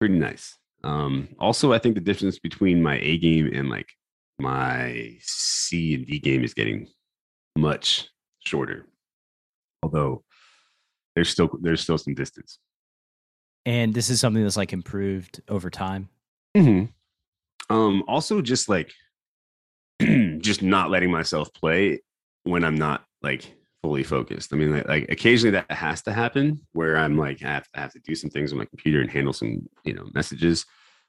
pretty nice. Also, I think the difference between my A game and like my C and D game is getting much shorter, although there's still some distance. And this is something that's like improved over time. Mm-hmm. Also, just like just not letting myself play when I'm not like fully focused. I mean, like occasionally that has to happen where I'm like, I have to do some things on my computer and handle some, you know, messages,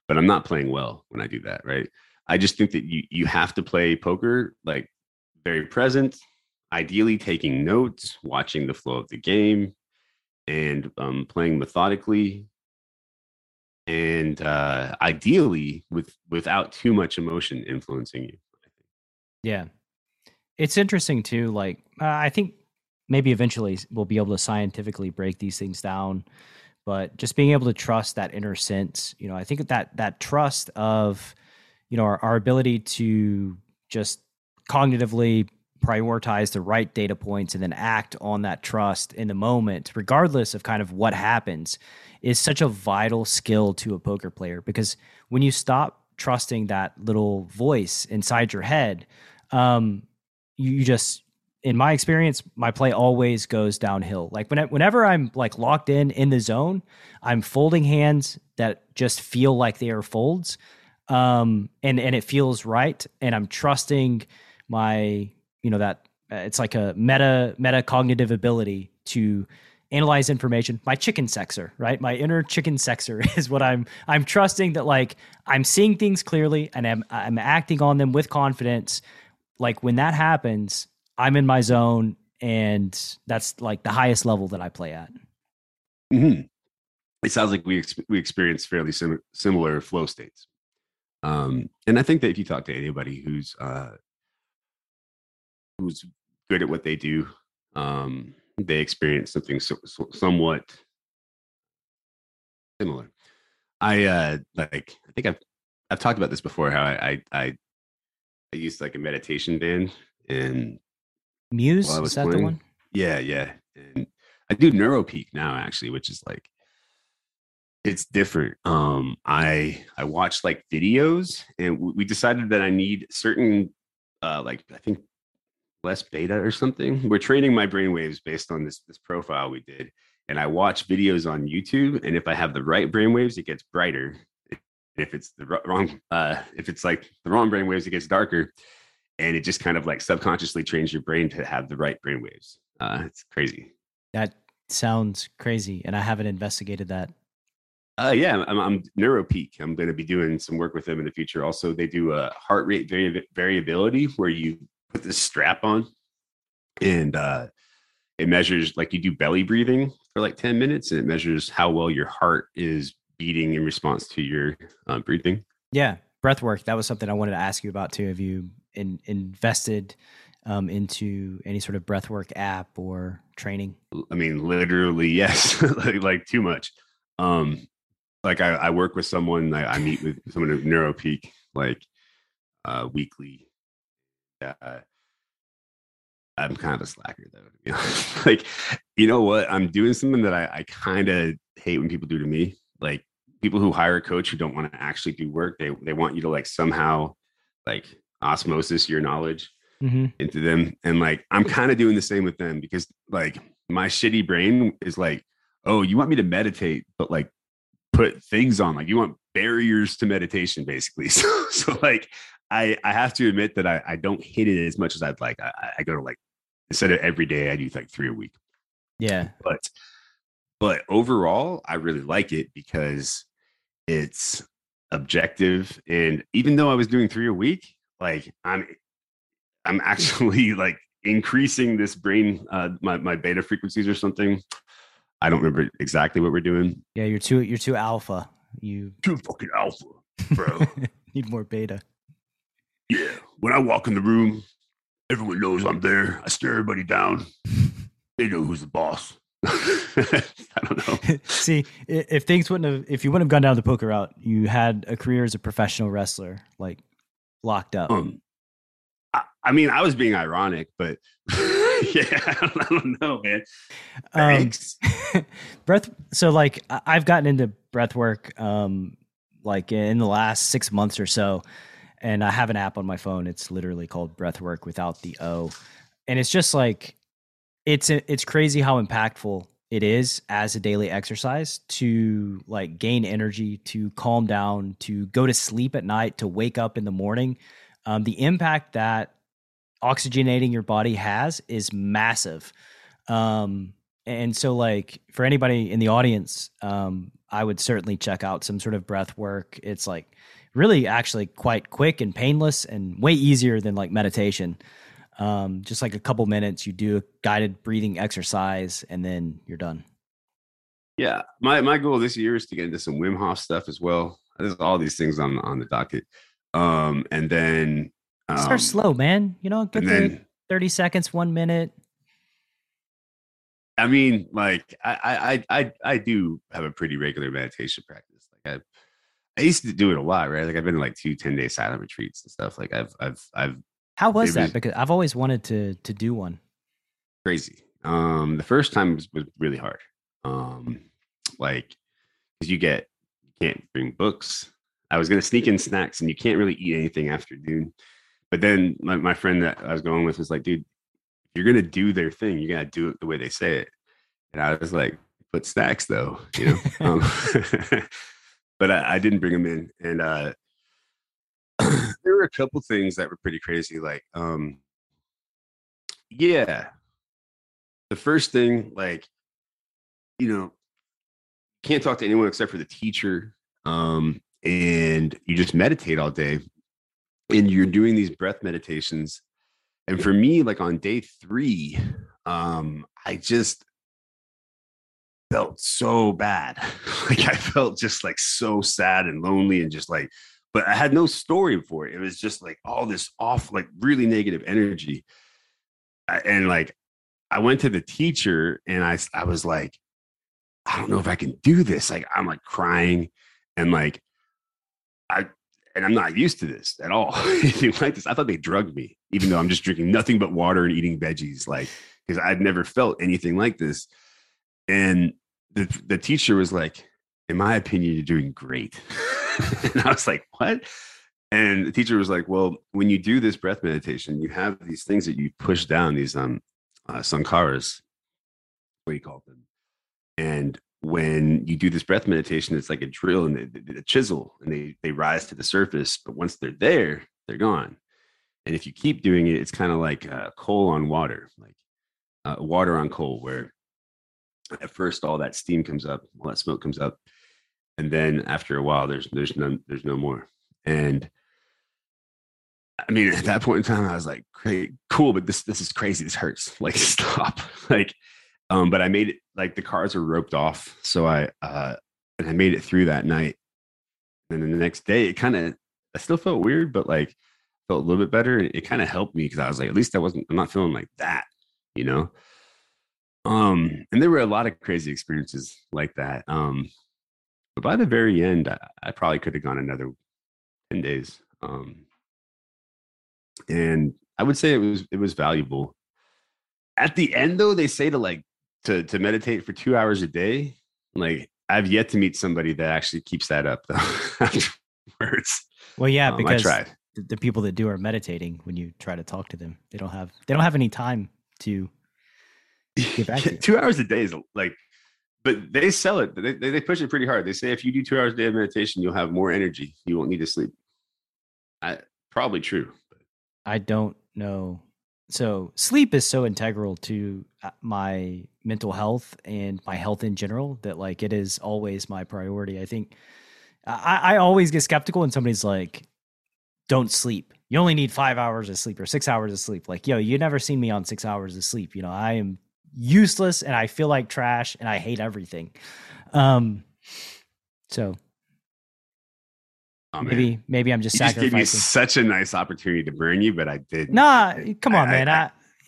but I'm not playing well when I do that. Right. I just think that you have to play poker, like very present, ideally taking notes, watching the flow of the game, and playing methodically, and ideally without too much emotion influencing you. Yeah. It's interesting too. Like, I think maybe eventually we'll be able to scientifically break these things down, but just being able to trust that inner sense, you know, I think that trust of, you know, our ability to just cognitively prioritize the right data points and then act on that trust in the moment, regardless of kind of what happens, is such a vital skill to a poker player. Because when you stop trusting that little voice inside your head, you just, in my experience, my play always goes downhill. Like whenever I'm like locked in the zone, I'm folding hands that just feel like they are folds. And it feels right. And I'm trusting my, you know, that it's like a meta cognitive ability to analyze information. My chicken sexer, right? My inner chicken sexer is what I'm trusting, that like I'm seeing things clearly and I'm acting on them with confidence. Like when that happens, I'm in my zone, and that's like the highest level that I play at. Mm-hmm. It sounds like we experience fairly similar flow states. And I think that if you talk to anybody who's who's good at what they do, they experience something somewhat similar. I think I've talked about this before, how I used like a meditation band and Muse. Is that the one? Yeah, yeah. And I do NeuroPeak now, actually, which is like, it's different. I watched like videos, and we decided that I need certain like, I think less beta or something. We're training my brainwaves based on this profile we did, and I watch videos on YouTube. And if I have the right brainwaves, it gets brighter. If it's the wrong, if it's like the wrong brainwaves, it gets darker. And it just kind of like subconsciously trains your brain to have the right brainwaves. It's crazy. That sounds crazy, and I haven't investigated that. Yeah, I'm NeuroPeak. I'm going to be doing some work with them in the future. Also, they do a heart rate variability where you put this strap on, and it measures, like, you do belly breathing for like 10 minutes, and it measures how well your heart is beating in response to your breathing. Yeah, breath work. That was something I wanted to ask you about too. Have you invested into any sort of breath work app or training? I mean, literally, yes, like too much. Like I work with someone, I meet with someone at NeuroPeak, like, weekly. I'm kind of a slacker though, to be honest. Like, you know what? I'm doing something that I kind of hate when people do to me. Like, people who hire a coach who don't want to actually do work, they want you to like somehow like osmosis your knowledge into them. And like, I'm kind of doing the same with them, because like my shitty brain is like, oh, you want me to meditate, but like put things on, like you want barriers to meditation, basically. So like, I have to admit that I don't hate it as much as I'd like. I go to like, instead of every day, I do like 3 a week. Yeah. But overall, I really like it because it's objective. And even though I was doing 3 a week, like I'm actually like increasing this brain, my beta frequencies or something. I don't remember exactly what we're doing. Yeah, you're too alpha. You too fucking alpha, bro. Need more beta. Yeah. When I walk in the room, everyone knows I'm there. I stare everybody down. They know who's the boss. I don't know. See, if you wouldn't have gone down the poker route, you had a career as a professional wrestler, like locked up. I mean, I was being ironic, but yeah, I don't know, man. Thanks. Breath. So like, I've gotten into breath work, like in the last 6 months or so. And I have an app on my phone. It's literally called Breath Work without the O. And it's just like, it's crazy how impactful it is as a daily exercise to like gain energy, to calm down, to go to sleep at night, to wake up in the morning. The impact that oxygenating your body has is massive. And so like for anybody in the audience, I would certainly check out some sort of breath work. It's like really actually quite quick and painless and way easier than like meditation. Just like a couple minutes, you do a guided breathing exercise and then you're done. Yeah. My goal this year is to get into some Wim Hof stuff as well. There's all these things on the docket. And then start slow, man. You know, get then, 30 seconds, 1 minute. I mean, like I do have a pretty regular meditation practice. Like I used to do it a lot, right? Like I've been to like 2 10-day silent retreats and stuff. Like I've How was that? Because I've always wanted to do one. Crazy. The first time was really hard. Like because you can't bring books. I was going to sneak in snacks, and you can't really eat anything after noon. But then my friend that I was going with was like, dude, you're going to do their thing. You got to do it the way they say it. And I was like, but snacks though, you know? But I didn't bring them in. And there were a couple things that were pretty crazy. Like, yeah, the first thing, like, you know, can't talk to anyone except for the teacher. And you just meditate all day, and you're doing these breath meditations. And for me, like on day 3, I just felt so bad. Like I felt just like so sad and lonely and just like, but I had no story for it. It was just like all this off, like really negative energy. And like, I went to the teacher and I was like, I don't know if I can do this. Like, I'm like crying and like, I'm not used to this at all. Like this, I thought they drugged me, even though I'm just drinking nothing but water and eating veggies, like, because I'd never felt anything like this. And the teacher was like, in my opinion, you're doing great. And I was like, what? And the teacher was like, well, when you do this breath meditation, you have these things that you push down, these sankharas, what do you call them? And when you do this breath meditation, it's like a drill and a chisel, and they rise to the surface. But once they're there, they're gone. And if you keep doing it, it's kind of like coal on water, like water on coal, where at first all that steam comes up, all that smoke comes up, and then after a while, there's no more. And I mean, at that point in time, I was like, "Great, cool, but this is crazy. This hurts. Like, stop." Like. But I made it, like the cars were roped off. So I made it through that night. And then the next day, I still felt weird, but like felt a little bit better. It kind of helped me because I was like, at least I'm not feeling like that, you know? And there were a lot of crazy experiences like that. But by the very end, I probably could have gone another 10 days. And I would say it was valuable. At the end though, they say to like, to meditate for 2 hours a day. Like, I've yet to meet somebody that actually keeps that up though. Afterwards. Well, yeah, because the people that do are meditating. When you try to talk to them, they don't have any time to get back to you. 2 hours a day is like, but they sell it. They push it pretty hard. They say if you do 2 hours a day of meditation, you'll have more energy. You won't need to sleep. Probably true. I don't know. So sleep is so integral to my mental health and my health in general that like it is always my priority. I think I always get skeptical when somebody's like, don't sleep. You only need 5 hours of sleep or 6 hours of sleep. Like, yo, you never seen me on 6 hours of sleep. You know, I am useless and I feel like trash and I hate everything. Oh, maybe I'm just sacrificing. You just gave me such a nice opportunity to burn you, but I didn't. Nah, come on, man.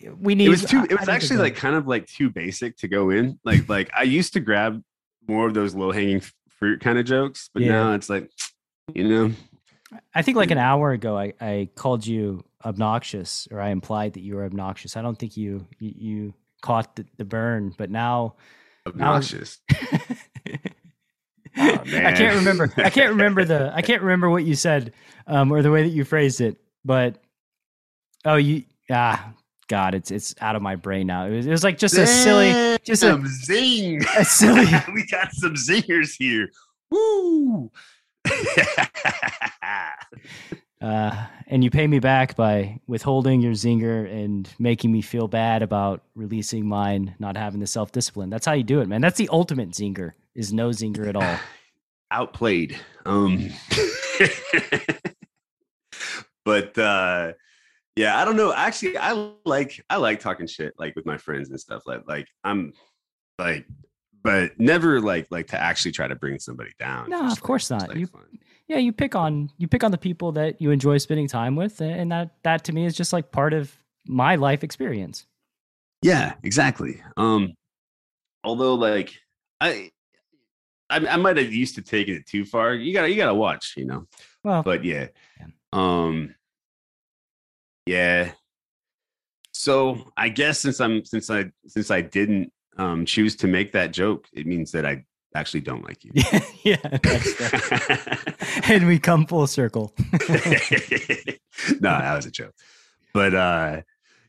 It was too. It was actually like kind of like too basic to go in. Like I used to grab more of those low hanging fruit kind of jokes, but now it's like, you know. I think like an hour ago, I called you obnoxious, or I implied that you were obnoxious. I don't think you caught the burn, but now obnoxious. Oh, I can't remember what you said, or the way that you phrased it, but it's out of my brain now. It was like just a silly we got some zingers here. Woo! And you pay me back by withholding your zinger and making me feel bad about releasing mine, not having the self-discipline. That's how you do it, man. That's the ultimate zinger, is no zinger at all. Outplayed. But yeah, I don't know. Actually, I like talking shit like with my friends and stuff. Like I'm like, but never like to actually try to bring somebody down. No, of course not. Yeah, you pick on the people that you enjoy spending time with, and that to me is just like part of my life experience. Yeah, exactly. Although like I might have used to taking it too far. You gotta watch, you know. Well, but yeah. Yeah. So I guess since I didn't choose to make that joke, it means that I actually don't like you. Yeah. And we come full circle. No, that was a joke. But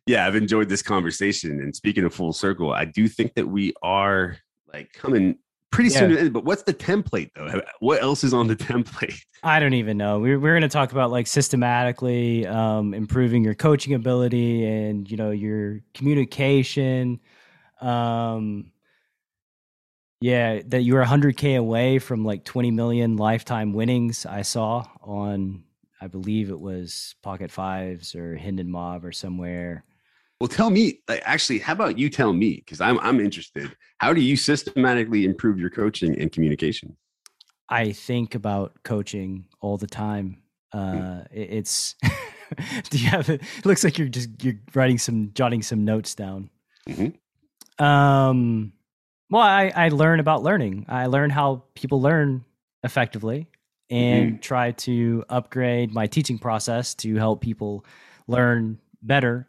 yeah, I've enjoyed this conversation. And speaking of full circle, I do think that we are like coming pretty soon to end, but what's the template though? What else is on the template? I don't even know. We're going to talk about like systematically improving your coaching ability and, you know, your communication. Yeah, that you were 100K away from like 20 million lifetime winnings. I saw on, I believe it was Pocket Fives or Hinden Mob or somewhere. Well, tell me, like, actually, how about you tell me? Because I'm interested. How do you systematically improve your coaching and communication? I think about coaching all the time. It's do you have it? It looks like you're writing jotting some notes down. Mm-hmm. Well, I learn about learning. I learn how people learn effectively and try to upgrade my teaching process to help people learn better.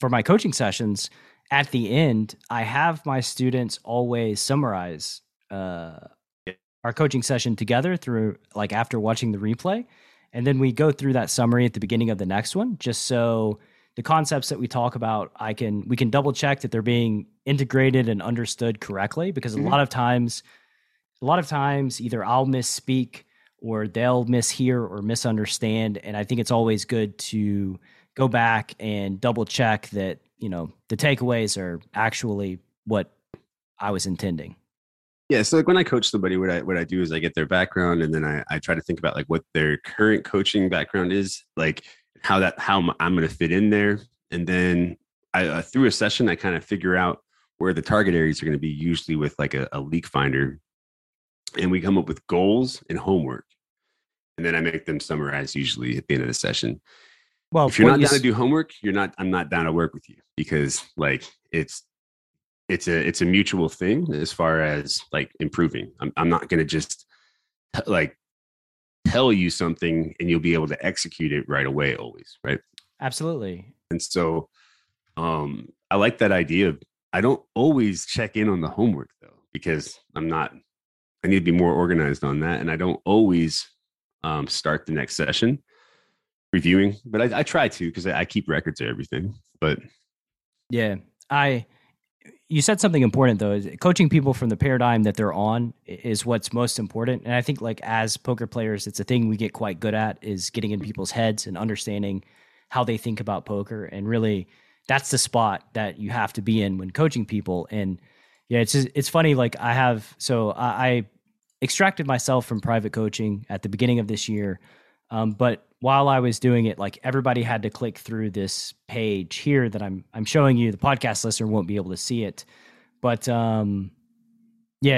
For my coaching sessions at the end, I have my students always summarize our coaching session together through like after watching the replay. And then we go through that summary at the beginning of the next one, just so the concepts that we talk about, we can double check that they're being integrated and understood correctly, because a lot of times either I'll misspeak or they'll mishear or misunderstand. And I think it's always good to go back and double check that, you know, the takeaways are actually what I was intending. Yeah. So like when I coach somebody, what I do is I get their background, and then I try to think about like what their current coaching background is, like how I'm going to fit in there. And then I through a session, I kind of figure out where the target areas are going to be, usually with like a leak finder. And we come up with goals and homework. And then I make them summarize usually at the end of the session. Well, if you're not down to do homework, I'm not down to work with you, because like it's a mutual thing as far as like improving. I'm not going to just like tell you something and you'll be able to execute it right away always, right? Absolutely. And so I like that idea. I don't always check in on the homework though, because I need to be more organized on that. And I don't always start the next session reviewing, but I try to, because I keep records of everything. But yeah, you said something important though, is coaching people from the paradigm that they're on is what's most important. And I think like as poker players, it's a thing we get quite good at, is getting in people's heads and understanding how they think about poker. And really that's the spot that you have to be in when coaching people. And yeah, it's funny. Like I extracted myself from private coaching at the beginning of this year. But while I was doing it, like everybody had to click through this page here that I'm showing you. The podcast listener won't be able to see it, but yeah,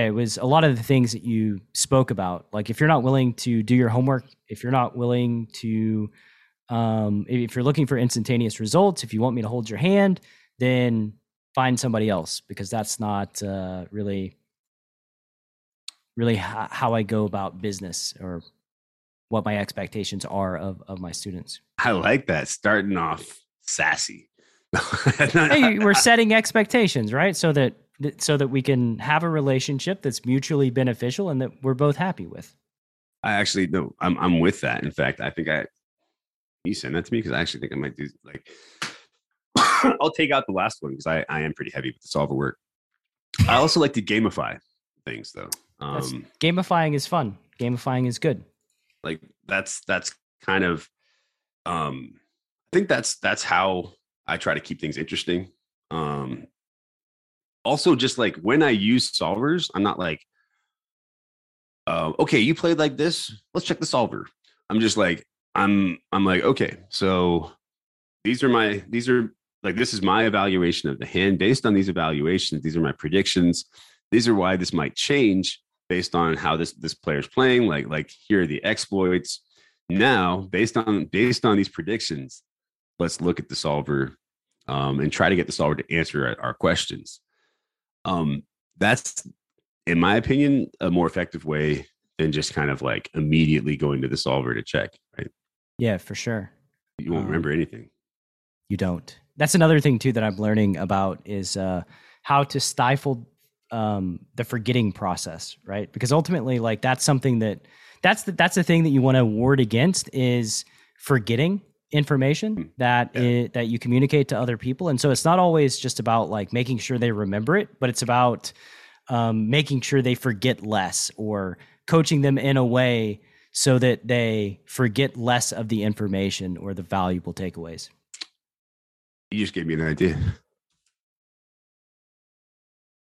it was a lot of the things that you spoke about. Like if you're not willing to do your homework, if you're not willing to, if you're looking for instantaneous results, if you want me to hold your hand, then find somebody else, because that's not really how I go about business or what my expectations are of my students. I like that. Starting off sassy. Hey, we're setting expectations, right? So that we can have a relationship that's mutually beneficial and that we're both happy with. I actually, no, I'm with that. In fact, I think you send that to me, because I actually think I might do like, I'll take out the last one, because I am pretty heavy with the solver work. I also like to gamify things though. Gamifying is fun. Gamifying is good. Like that's kind of, I think that's how I try to keep things interesting. Also just like when I use solvers, I'm not like, okay, you played like this, let's check the solver. I'm just like, I'm like, okay, so these are like, this is my evaluation of the hand. Based on these evaluations, these are my predictions. These are why this might change based on how this player's playing. Like here are the exploits. Now, based on these predictions, let's look at the solver and try to get the solver to answer our questions. That's, in my opinion, a more effective way than just kind of like immediately going to the solver to check, right? Yeah, for sure. You won't remember anything. You don't. That's another thing too that I'm learning about is how to stifle the forgetting process, right? Because ultimately, like that's something that's the thing that you want to ward against, is forgetting information that you communicate to other people. And so it's not always just about like making sure they remember it, but it's about making sure they forget less, or coaching them in a way so that they forget less of the information or the valuable takeaways. You just gave me an idea.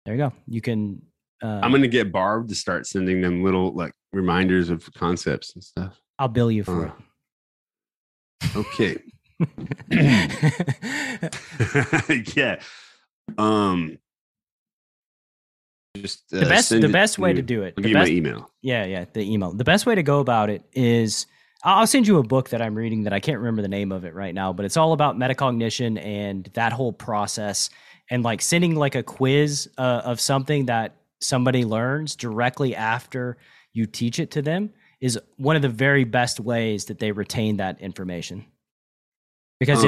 There you go. You can. I'm going to get Barb to start sending them little like reminders of concepts and stuff. I'll bill you for it. Okay. Yeah. Just the best way to do it. I'll give you my email. Yeah, the email. The best way to go about it is I'll send you a book that I'm reading that I can't remember the name of it right now, but it's all about metacognition and that whole process, and like sending like a quiz of something that somebody learns directly after you teach it to them is one of the very best ways that they retain that information, because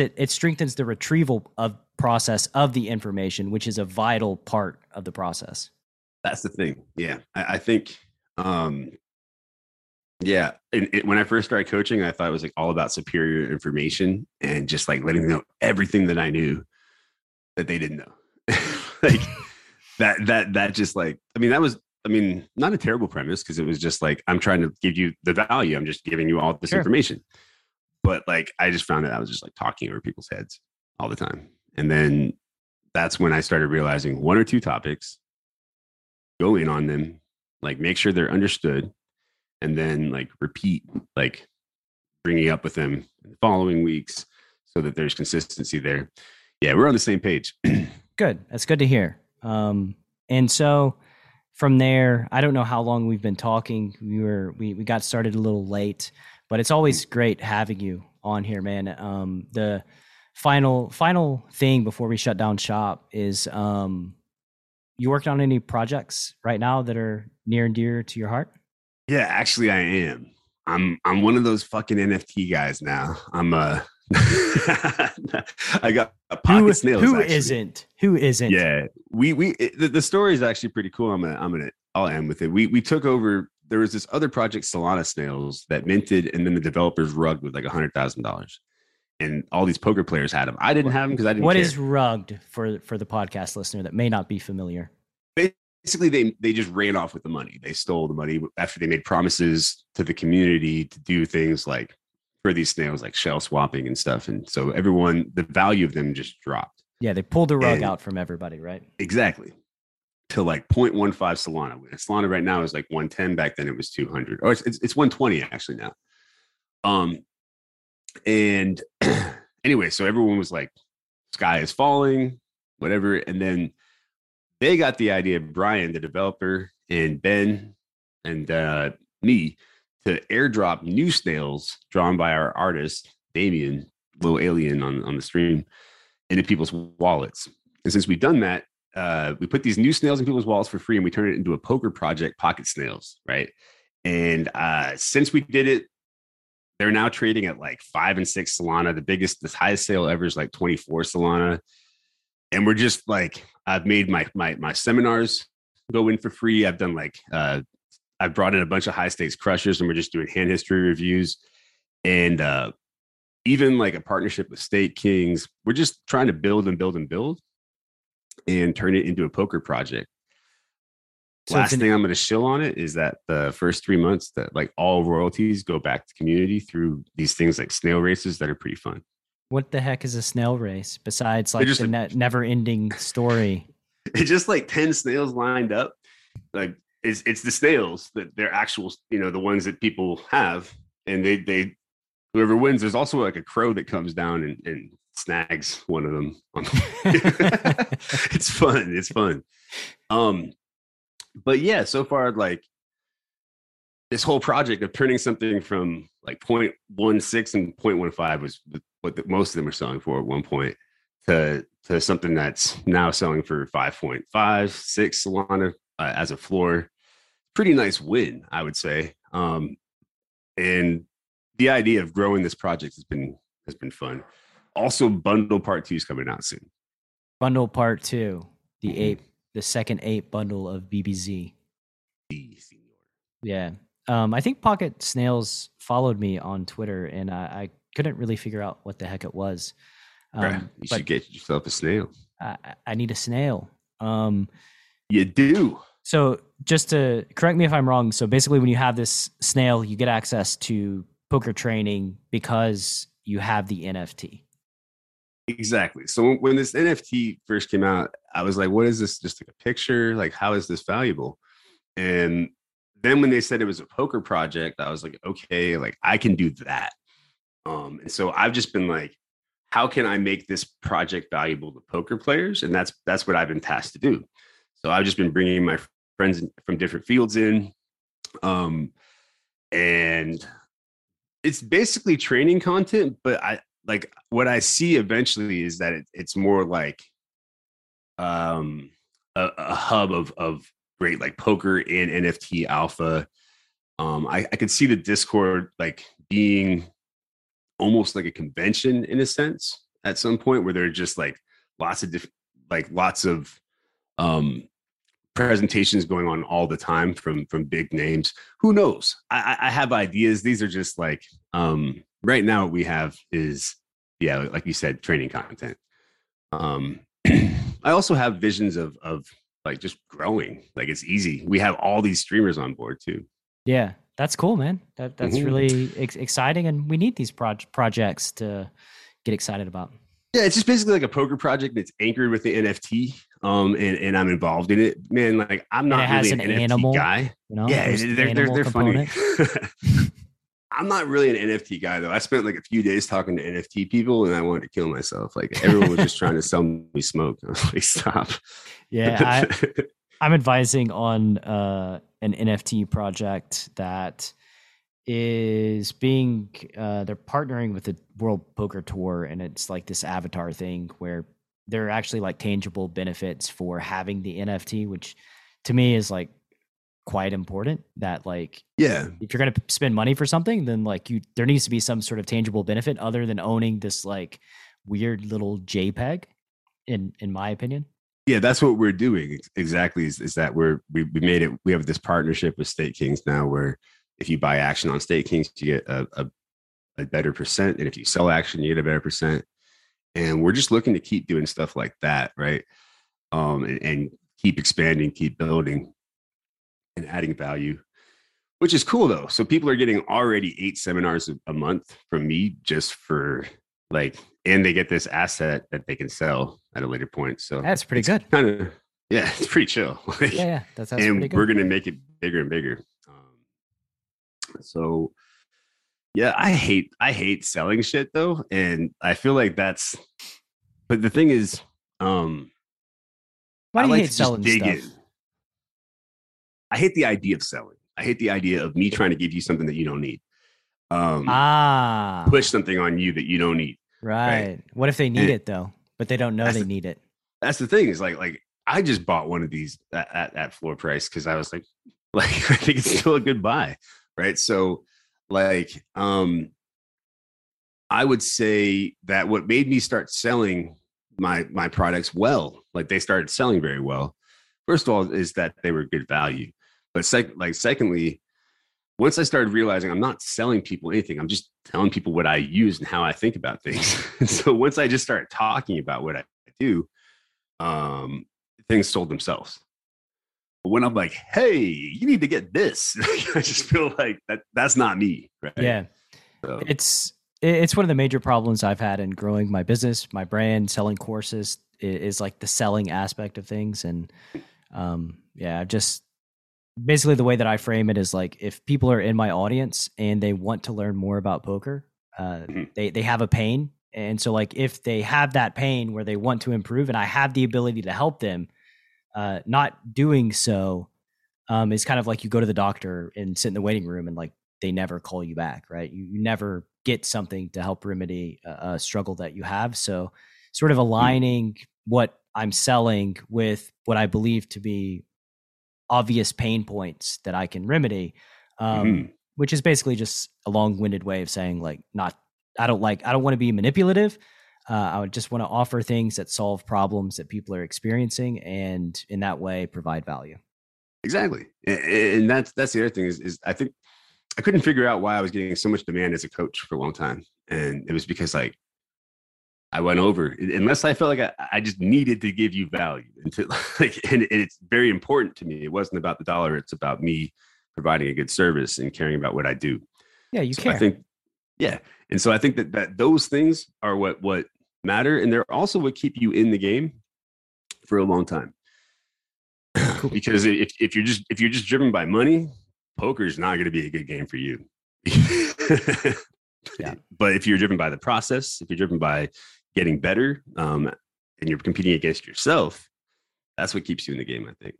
it strengthens the retrieval of process of the information, which is a vital part of the process. That's the thing. Yeah. I think, yeah. When I first started coaching, I thought it was like all about superior information and just like letting them know everything that I knew that they didn't know. Like that just like, I mean, that was, I mean, not a terrible premise, because it was just like, I'm trying to give you the value. I'm just giving you all this information. But like, I just found that I was just like talking over people's heads all the time. And then that's when I started realizing one or two topics, go in on them, like make sure they're understood, and then like repeat, like bringing up with them in the following weeks so that there's consistency there. Yeah, we're on the same page. Good. That's good to hear. And so from there, I don't know how long we've been talking. We got started a little late, but it's always great having you on here, man. The final thing before we shut down shop is, you working on any projects right now that are near and dear to your heart? Yeah, actually I am. I'm one of those fucking NFT guys now. I got a Pocket Snails. Who isn't? Yeah. The story is actually pretty cool. I'll end with it. We took over, there was this other project, Solana Snails, that minted, and then the developers rugged with like $100,000. And all these poker players had them. I didn't have them because I didn't care. What is rugged for the podcast listener that may not be familiar? Basically, they just ran off with the money. They stole the money after they made promises to the community to do things like for these snails, like shell swapping and stuff. And so the value of them just dropped. Yeah, they pulled the rug out from everybody, right? Exactly. To like 0.15 Solana. Solana right now is like 110. Back then it was 200. Or it's 120 actually now. And anyway, so everyone was like, sky is falling, whatever. And then they got the idea, Brian, the developer, and Ben and me, to airdrop new snails drawn by our artist, Damien, little alien on the stream, into people's wallets. And since we've done that, we put these new snails in people's wallets for free, and we turned it into a poker project, Pocket Snails, right? And since we did it, they're now trading at like 5 and 6 Solana. The highest sale ever is like 24 Solana. And we're just like, I've made my seminars go in for free. I've done like, I've brought in a bunch of high stakes crushers, and we're just doing hand history reviews. And even like a partnership with State Kings. We're just trying to build and turn it into a poker project. So last thing I'm going to shill on it is that the first 3 months that like all royalties go back to community through these things like snail races that are pretty fun. What the heck is a snail race besides like the never ending story? It's just like 10 snails lined up. Like it's the snails that they're actual, you know, the ones that people have, and they whoever wins. There's also like a crow that comes down and snags one of them. It's fun. It's fun. But yeah, so far, like this whole project of turning something from like 0.16 and 0.15 was what most of them were selling for at one point to something that's now selling for 5.5, 6 Solana as a floor. Pretty nice win, I would say. And the idea of growing this project has been fun. Also, Bundle Part 2 is coming out soon. Bundle Part 2, the second ape bundle of BBZ. Yeah. I think Pocket Snails followed me on Twitter, and I couldn't really figure out what the heck it was. You should get yourself a snail. I need a snail. You do. So just to correct me if I'm wrong. So basically when you have this snail, you get access to poker training because you have the NFT. Exactly. So when this NFT first came out, I was like, what is this? Just like a picture? Like, how is this valuable? And then when they said it was a poker project, I was like, okay, like I can do that. And so I've just been like, how can I make this project valuable to poker players? And that's what I've been tasked to do. So I've just been bringing my friends from different fields in. And it's basically training content, but I like what I see eventually is that it's more like a hub of great like poker and NFT alpha. I could see the Discord like being almost like a convention in a sense at some point where there are just like lots of presentations going on all the time from big names. Who knows? I have ideas. These are just like right now what we have is, yeah, like you said, training content. I also have visions of like just growing. Like it's easy. We have all these streamers on board too. Yeah, that's cool, man. That's really exciting, and we need these projects to get excited about. Yeah, it's just basically like a poker project that's anchored with the NFT, and I'm involved in it. Man, like I'm not really an NFT animal guy. You know, yeah, they're funny. I'm not really an NFT guy though. I spent like a few days talking to NFT people, and I wanted to kill myself. Like everyone was just trying to sell me smoke. I was like, stop. Yeah, I'm advising on an NFT project that is being they're partnering with the World Poker Tour, and it's like this avatar thing where there are actually like tangible benefits for having the NFT, which to me is like quite important. That like, yeah, if you're going to spend money for something, then like there needs to be some sort of tangible benefit other than owning this like weird little JPEG, in my opinion. Yeah, that's what we're doing exactly. Is that we made it? We have this partnership with State Kings now, where if you buy action on State Kings, you get a better percent, and if you sell action, you get a better percent. And we're just looking to keep doing stuff like that, right? And keep expanding, keep building, and adding value, which is cool though. So people are getting already 8 seminars a month from me just for like. And they get this asset that they can sell at a later point. So that's pretty good. Kind of, yeah, it's pretty chill. Like, yeah, that's and pretty good. We're gonna make it bigger and bigger. So, yeah, I hate selling shit though, and I feel like that's. But the thing is, why do you hate selling stuff? I hate the idea of selling. I hate the idea of me trying to give you something that you don't need. Push something on you that you don't need. Right. What if they need it though, but they don't know they need it? That's the thing. Is like I just bought one of these at floor price because I was like I think it's still a good buy, right? So, like, I would say that what made me start selling my products well, like they started selling very well. First of all, is that they were good value, but secondly. Once I started realizing I'm not selling people anything, I'm just telling people what I use and how I think about things. So once I just started talking about what I do, things sold themselves. But when I'm like, hey, you need to get this, I just feel like that's not me. Right? Yeah. So. It's one of the major problems I've had in growing my business, my brand, selling courses is like the selling aspect of things. And yeah, I've just, basically the way that I frame it is like, if people are in my audience and they want to learn more about poker, they have a pain. And so like, if they have that pain where they want to improve and I have the ability to help them, not doing so, is kind of like you go to the doctor and sit in the waiting room and like, they never call you back, right? You never get something to help remedy a struggle that you have. So sort of aligning what I'm selling with what I believe to be obvious pain points that I can remedy, which is basically just a long-winded way of saying like, I don't want to be manipulative. I would just want to offer things that solve problems that people are experiencing, and in that way provide value. Exactly. And that's the other thing is I think I couldn't figure out why I was getting so much demand as a coach for a long time. And it was because like, I went over unless I felt like I just needed to give you value and it's very important to me. It wasn't about the dollar. It's about me providing a good service and caring about what I do. Yeah. You care. I think, yeah. And so I think that those things are what matter. And they're also what keep you in the game for a long time, because if you're just driven by money, poker is not going to be a good game for you. Yeah. But if you're driven by the process, if you're driven by getting better, and you're competing against yourself, that's what keeps you in the game, I think.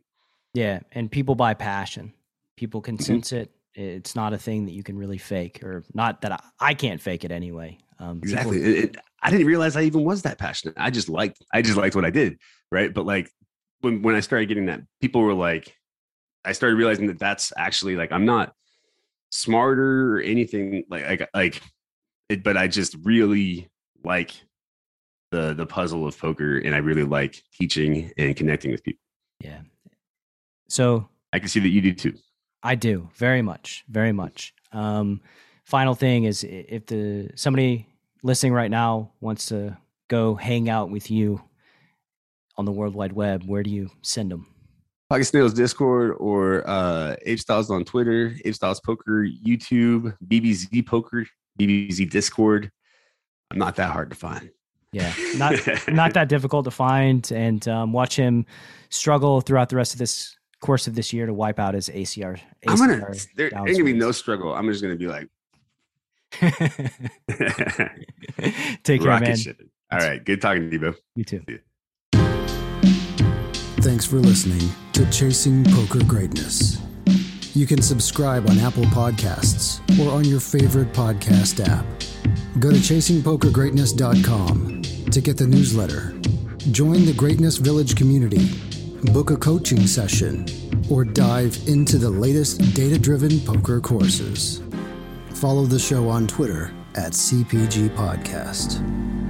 Yeah. And people buy passion. People can sense it. It's not a thing that you can really fake, or not that I can't fake it anyway. Exactly. I didn't realize I even was that passionate. I just liked what I did. Right. But like when I started getting that, people were like, I started realizing that that's actually like, I'm not smarter or anything like it, but I just really like the puzzle of poker. And I really like teaching and connecting with people. Yeah. So I can see that you do too. I do, very much, very much. Final thing is, if somebody listening right now wants to go hang out with you on the World Wide Web, where do you send them? Pocket Snails Discord, or Ape Styles on Twitter, Ape Styles Poker YouTube, BBZ Poker, BBZ Discord. I'm not that hard to find. Yeah, not that difficult to find, and watch him struggle throughout the rest of this course of this year to wipe out his ACR. I'm gonna. There's gonna be no struggle. I'm just gonna be like, take care, man. Shit. All right, good talking to you, bro. You too. Thanks for listening to Chasing Poker Greatness. You can subscribe on Apple Podcasts or on your favorite podcast app. Go to ChasingPokerGreatness.com to get the newsletter. Join the Greatness Village community. Book a coaching session, or dive into the latest data-driven poker courses. Follow the show on Twitter @CPG Podcast.